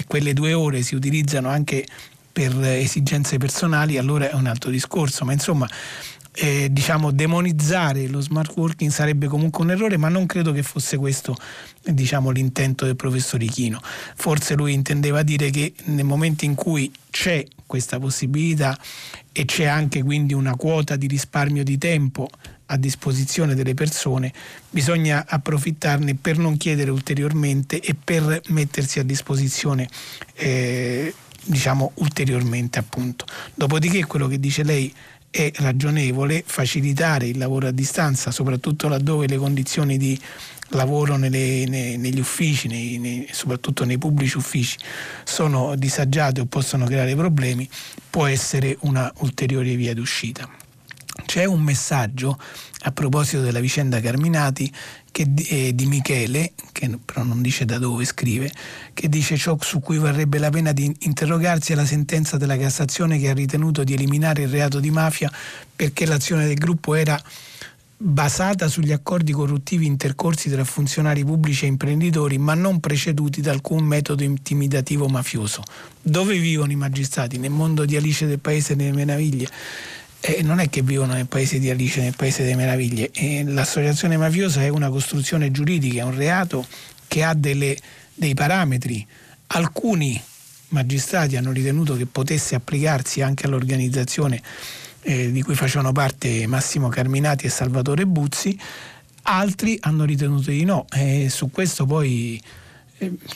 quelle 2 ore si utilizzano anche per esigenze personali, allora è un altro discorso. Ma insomma diciamo, demonizzare lo smart working sarebbe comunque un errore, ma non credo che fosse questo, diciamo, l'intento del professor Ichino. Forse lui intendeva dire che nel momento in cui c'è questa possibilità e c'è anche quindi una quota di risparmio di tempo a disposizione delle persone, bisogna approfittarne per non chiedere ulteriormente e per mettersi a disposizione diciamo ulteriormente, appunto. Dopodiché quello che dice lei è ragionevole: facilitare il lavoro a distanza, soprattutto laddove le condizioni di lavoro negli uffici, soprattutto nei pubblici uffici, sono disagiate o possono creare problemi, può essere una ulteriore via d'uscita. C'è un messaggio a proposito della vicenda Carminati di Michele, che però non dice da dove scrive, che dice: ciò su cui varrebbe la pena di interrogarsi è la sentenza della Cassazione, che ha ritenuto di eliminare il reato di mafia perché l'azione del gruppo era basata sugli accordi corruttivi intercorsi tra funzionari pubblici e imprenditori, ma non preceduti da alcun metodo intimidativo mafioso. Dove vivono i magistrati? Nel mondo di Alice del Paese delle Meraviglie? Non è che vivono nel paese di Alice, nel paese delle meraviglie. L'associazione mafiosa è una costruzione giuridica, è un reato che ha dei parametri. Alcuni magistrati hanno ritenuto che potesse applicarsi anche all'organizzazione di cui facevano parte Massimo Carminati e Salvatore Buzzi, altri hanno ritenuto di no. Su questo poi,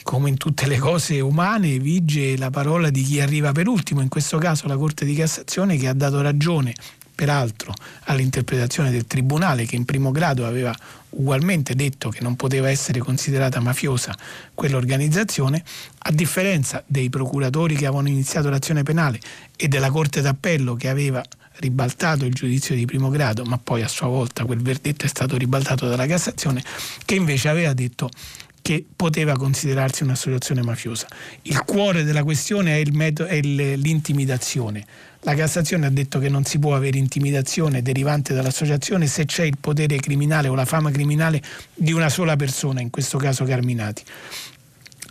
come in tutte le cose umane, vige la parola di chi arriva per ultimo, in questo caso la Corte di Cassazione, che ha dato ragione peraltro all'interpretazione del Tribunale, che in primo grado aveva ugualmente detto che non poteva essere considerata mafiosa quell'organizzazione, a differenza dei procuratori che avevano iniziato l'azione penale e della Corte d'Appello, che aveva ribaltato il giudizio di primo grado, ma poi a sua volta quel verdetto è stato ribaltato dalla Cassazione, che invece aveva detto che poteva considerarsi un'associazione mafiosa. Il cuore della questione è l'intimidazione. La Cassazione ha detto che non si può avere intimidazione derivante dall'associazione se c'è il potere criminale o la fama criminale di una sola persona, in questo caso Carminati.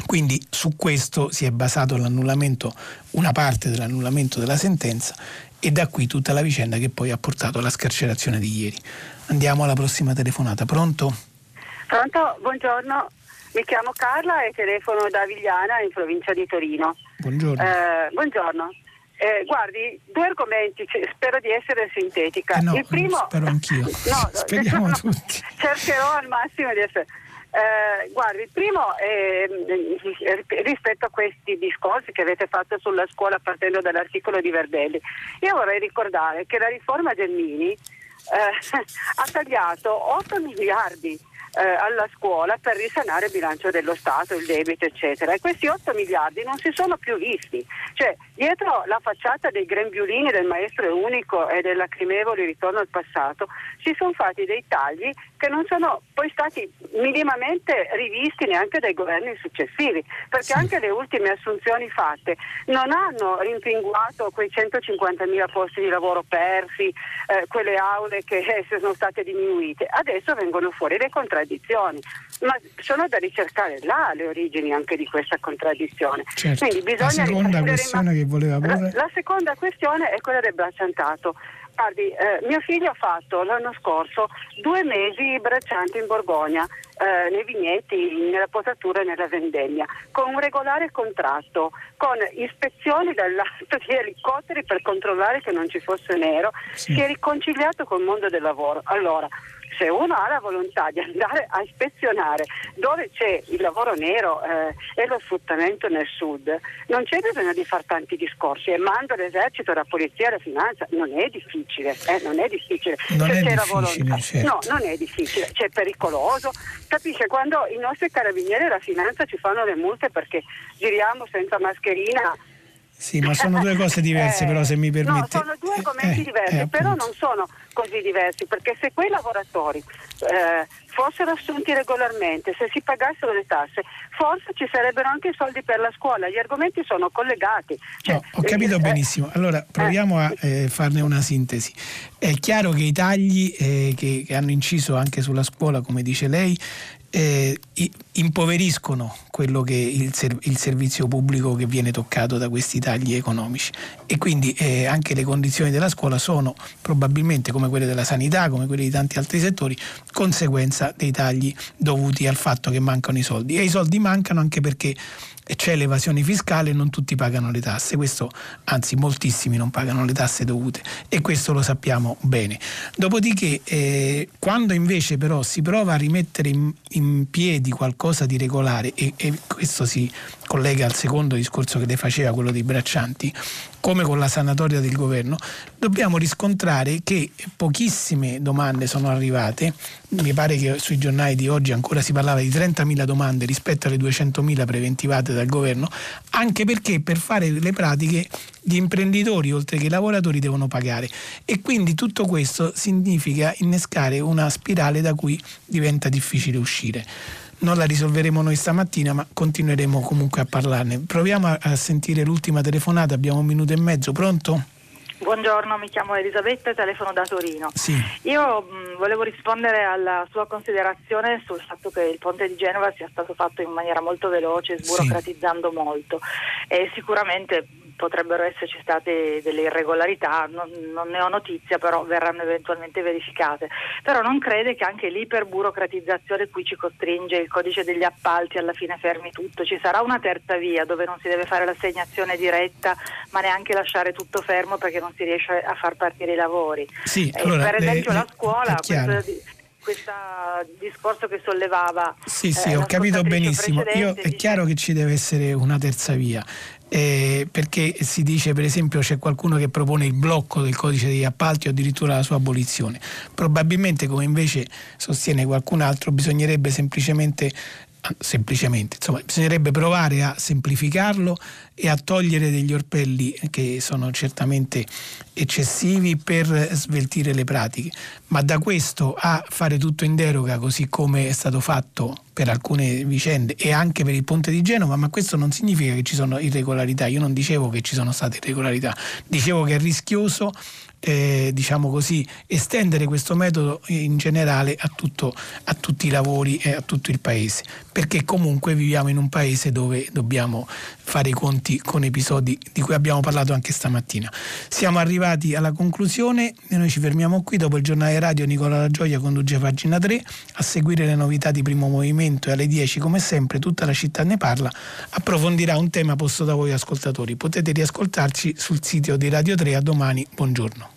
Quindi su questo si è basato l'annullamento, una parte dell'annullamento della sentenza, e da qui tutta la vicenda che poi ha portato alla scarcerazione di ieri. Andiamo alla prossima telefonata. Pronto? Pronto, buongiorno. Mi chiamo Carla e telefono da Avigliana, in provincia di Torino. Buongiorno. Buongiorno. Guardi, due argomenti, spero di essere sintetica. No, il primo, spero anch'io. No, speriamo tutti. Cercherò al massimo di essere. Guardi, il primo è rispetto a questi discorsi che avete fatto sulla scuola partendo dall'articolo di Verdelli. Io vorrei ricordare che la riforma Gelmini ha tagliato 8 miliardi alla scuola per risanare il bilancio dello Stato, il debito eccetera, e questi 8 miliardi non si sono più visti, cioè dietro la facciata dei grembiulini del maestro unico e del lacrimevole ritorno al passato si sono fatti dei tagli che non sono poi stati minimamente rivisti neanche dai governi successivi, perché anche le ultime assunzioni fatte non hanno rimpinguato quei 150.000 posti di lavoro persi, quelle aule che sono state diminuite. Adesso vengono fuori le contraddizioni, ma sono da ricercare là le origini anche di questa contraddizione. Certo. Quindi bisogna la seconda questione è quella del bracciantato. Guardi, mio figlio ha fatto l'anno scorso 2 mesi bracciante in Borgogna, nei vigneti, nella potatura e nella vendemmia, con un regolare contratto, con ispezioni dall'alto di elicotteri per controllare che non ci fosse nero. Sì. Si è riconciliato col mondo del lavoro. Allora, se uno ha la volontà di andare a ispezionare dove c'è il lavoro nero e lo sfruttamento nel sud, non c'è bisogno di far tanti discorsi, e mando l'esercito, la polizia, la finanza, non è difficile, non è difficile, non se è c'è difficile, la volontà. Certo. No, non è difficile, c'è pericoloso, capisce? Quando i nostri carabinieri e la finanza ci fanno le multe perché giriamo senza mascherina. Sì, ma sono due cose diverse, però, se mi permette. No, sono due argomenti diversi, però non sono così diversi, perché se quei lavoratori fossero assunti regolarmente, se si pagassero le tasse, forse ci sarebbero anche i soldi per la scuola. Gli argomenti sono collegati. Cioè, no, ho capito benissimo. Allora, proviamo a farne una sintesi. È chiaro che i tagli che hanno inciso anche sulla scuola, come dice lei, impoveriscono quello che il servizio pubblico che viene toccato da questi tagli economici, e quindi anche le condizioni della scuola sono probabilmente, come quelle della sanità, come quelle di tanti altri settori, conseguenza dei tagli dovuti al fatto che mancano i soldi, e i soldi mancano anche perché c'è l'evasione fiscale e non tutti pagano le tasse, questo, anzi moltissimi non pagano le tasse dovute, e questo lo sappiamo bene. Dopodiché quando invece però si prova a rimettere in piedi qualcosa di regolare, e questo si collega al secondo discorso che le faceva, quello dei braccianti, come con la sanatoria del governo, dobbiamo riscontrare che pochissime domande sono arrivate. Mi pare che sui giornali di oggi ancora si parlava di 30.000 domande rispetto alle 200.000 preventivate dal governo, anche perché per fare le pratiche gli imprenditori, oltre che i lavoratori, devono pagare, e quindi tutto questo significa innescare una spirale da cui diventa difficile uscire. Non la risolveremo noi stamattina, ma continueremo comunque a parlarne. Proviamo a sentire l'ultima telefonata, abbiamo un minuto e mezzo. Pronto? Buongiorno, mi chiamo Elisabetta e telefono da Torino. Sì. Io volevo rispondere alla sua considerazione sul fatto che il ponte di Genova sia stato fatto in maniera molto veloce, sburocratizzando molto, e sicuramente potrebbero esserci state delle irregolarità, non ne ho notizia, però verranno eventualmente verificate. Però non crede che anche l'iperburocratizzazione cui ci costringe il codice degli appalti, alla fine fermi tutto, ci sarà una terza via dove non si deve fare l'assegnazione diretta, ma neanche lasciare tutto fermo perché non si riesce a far partire i lavori. Sì, allora, per esempio la scuola, questo discorso che sollevava. Sì, ho capito benissimo. È chiaro che ci deve essere una terza via. Perché si dice, per esempio, c'è qualcuno che propone il blocco del codice degli appalti o addirittura la sua abolizione. Probabilmente, come invece sostiene qualcun altro, bisognerebbe bisognerebbe provare a semplificarlo e a togliere degli orpelli che sono certamente eccessivi per sveltire le pratiche, ma da questo a fare tutto in deroga, così come è stato fatto per alcune vicende e anche per il ponte di Genova, ma questo non significa che ci sono irregolarità. Io non dicevo che ci sono state irregolarità, dicevo che è rischioso estendere questo metodo in generale a tutti i lavori e a tutto il paese, perché comunque viviamo in un paese dove dobbiamo fare i conti con episodi di cui abbiamo parlato anche stamattina. Siamo arrivati alla conclusione e noi ci fermiamo qui. Dopo il giornale radio Nicola La Gioia conduce Pagina 3, a seguire le novità di Primo Movimento, e alle 10 come sempre Tutta la città ne parla approfondirà un tema posto da voi ascoltatori. Potete riascoltarci sul sito di Radio 3. A domani, buongiorno.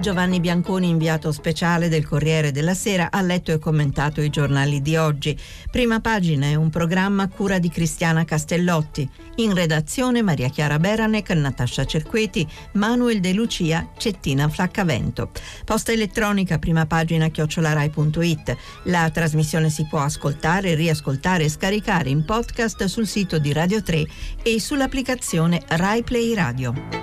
Giovanni Bianconi, inviato speciale del Corriere della Sera, ha letto e commentato i giornali di oggi. Prima Pagina è un programma a cura di Cristiana Castellotti. In redazione Maria Chiara Beranec, Natascia Cerqueti, Manuel De Lucia, Cettina Flaccavento. Posta elettronica primapagina@rai.it. La trasmissione si può ascoltare, riascoltare e scaricare in podcast sul sito di Radio 3 e sull'applicazione Rai Play Radio.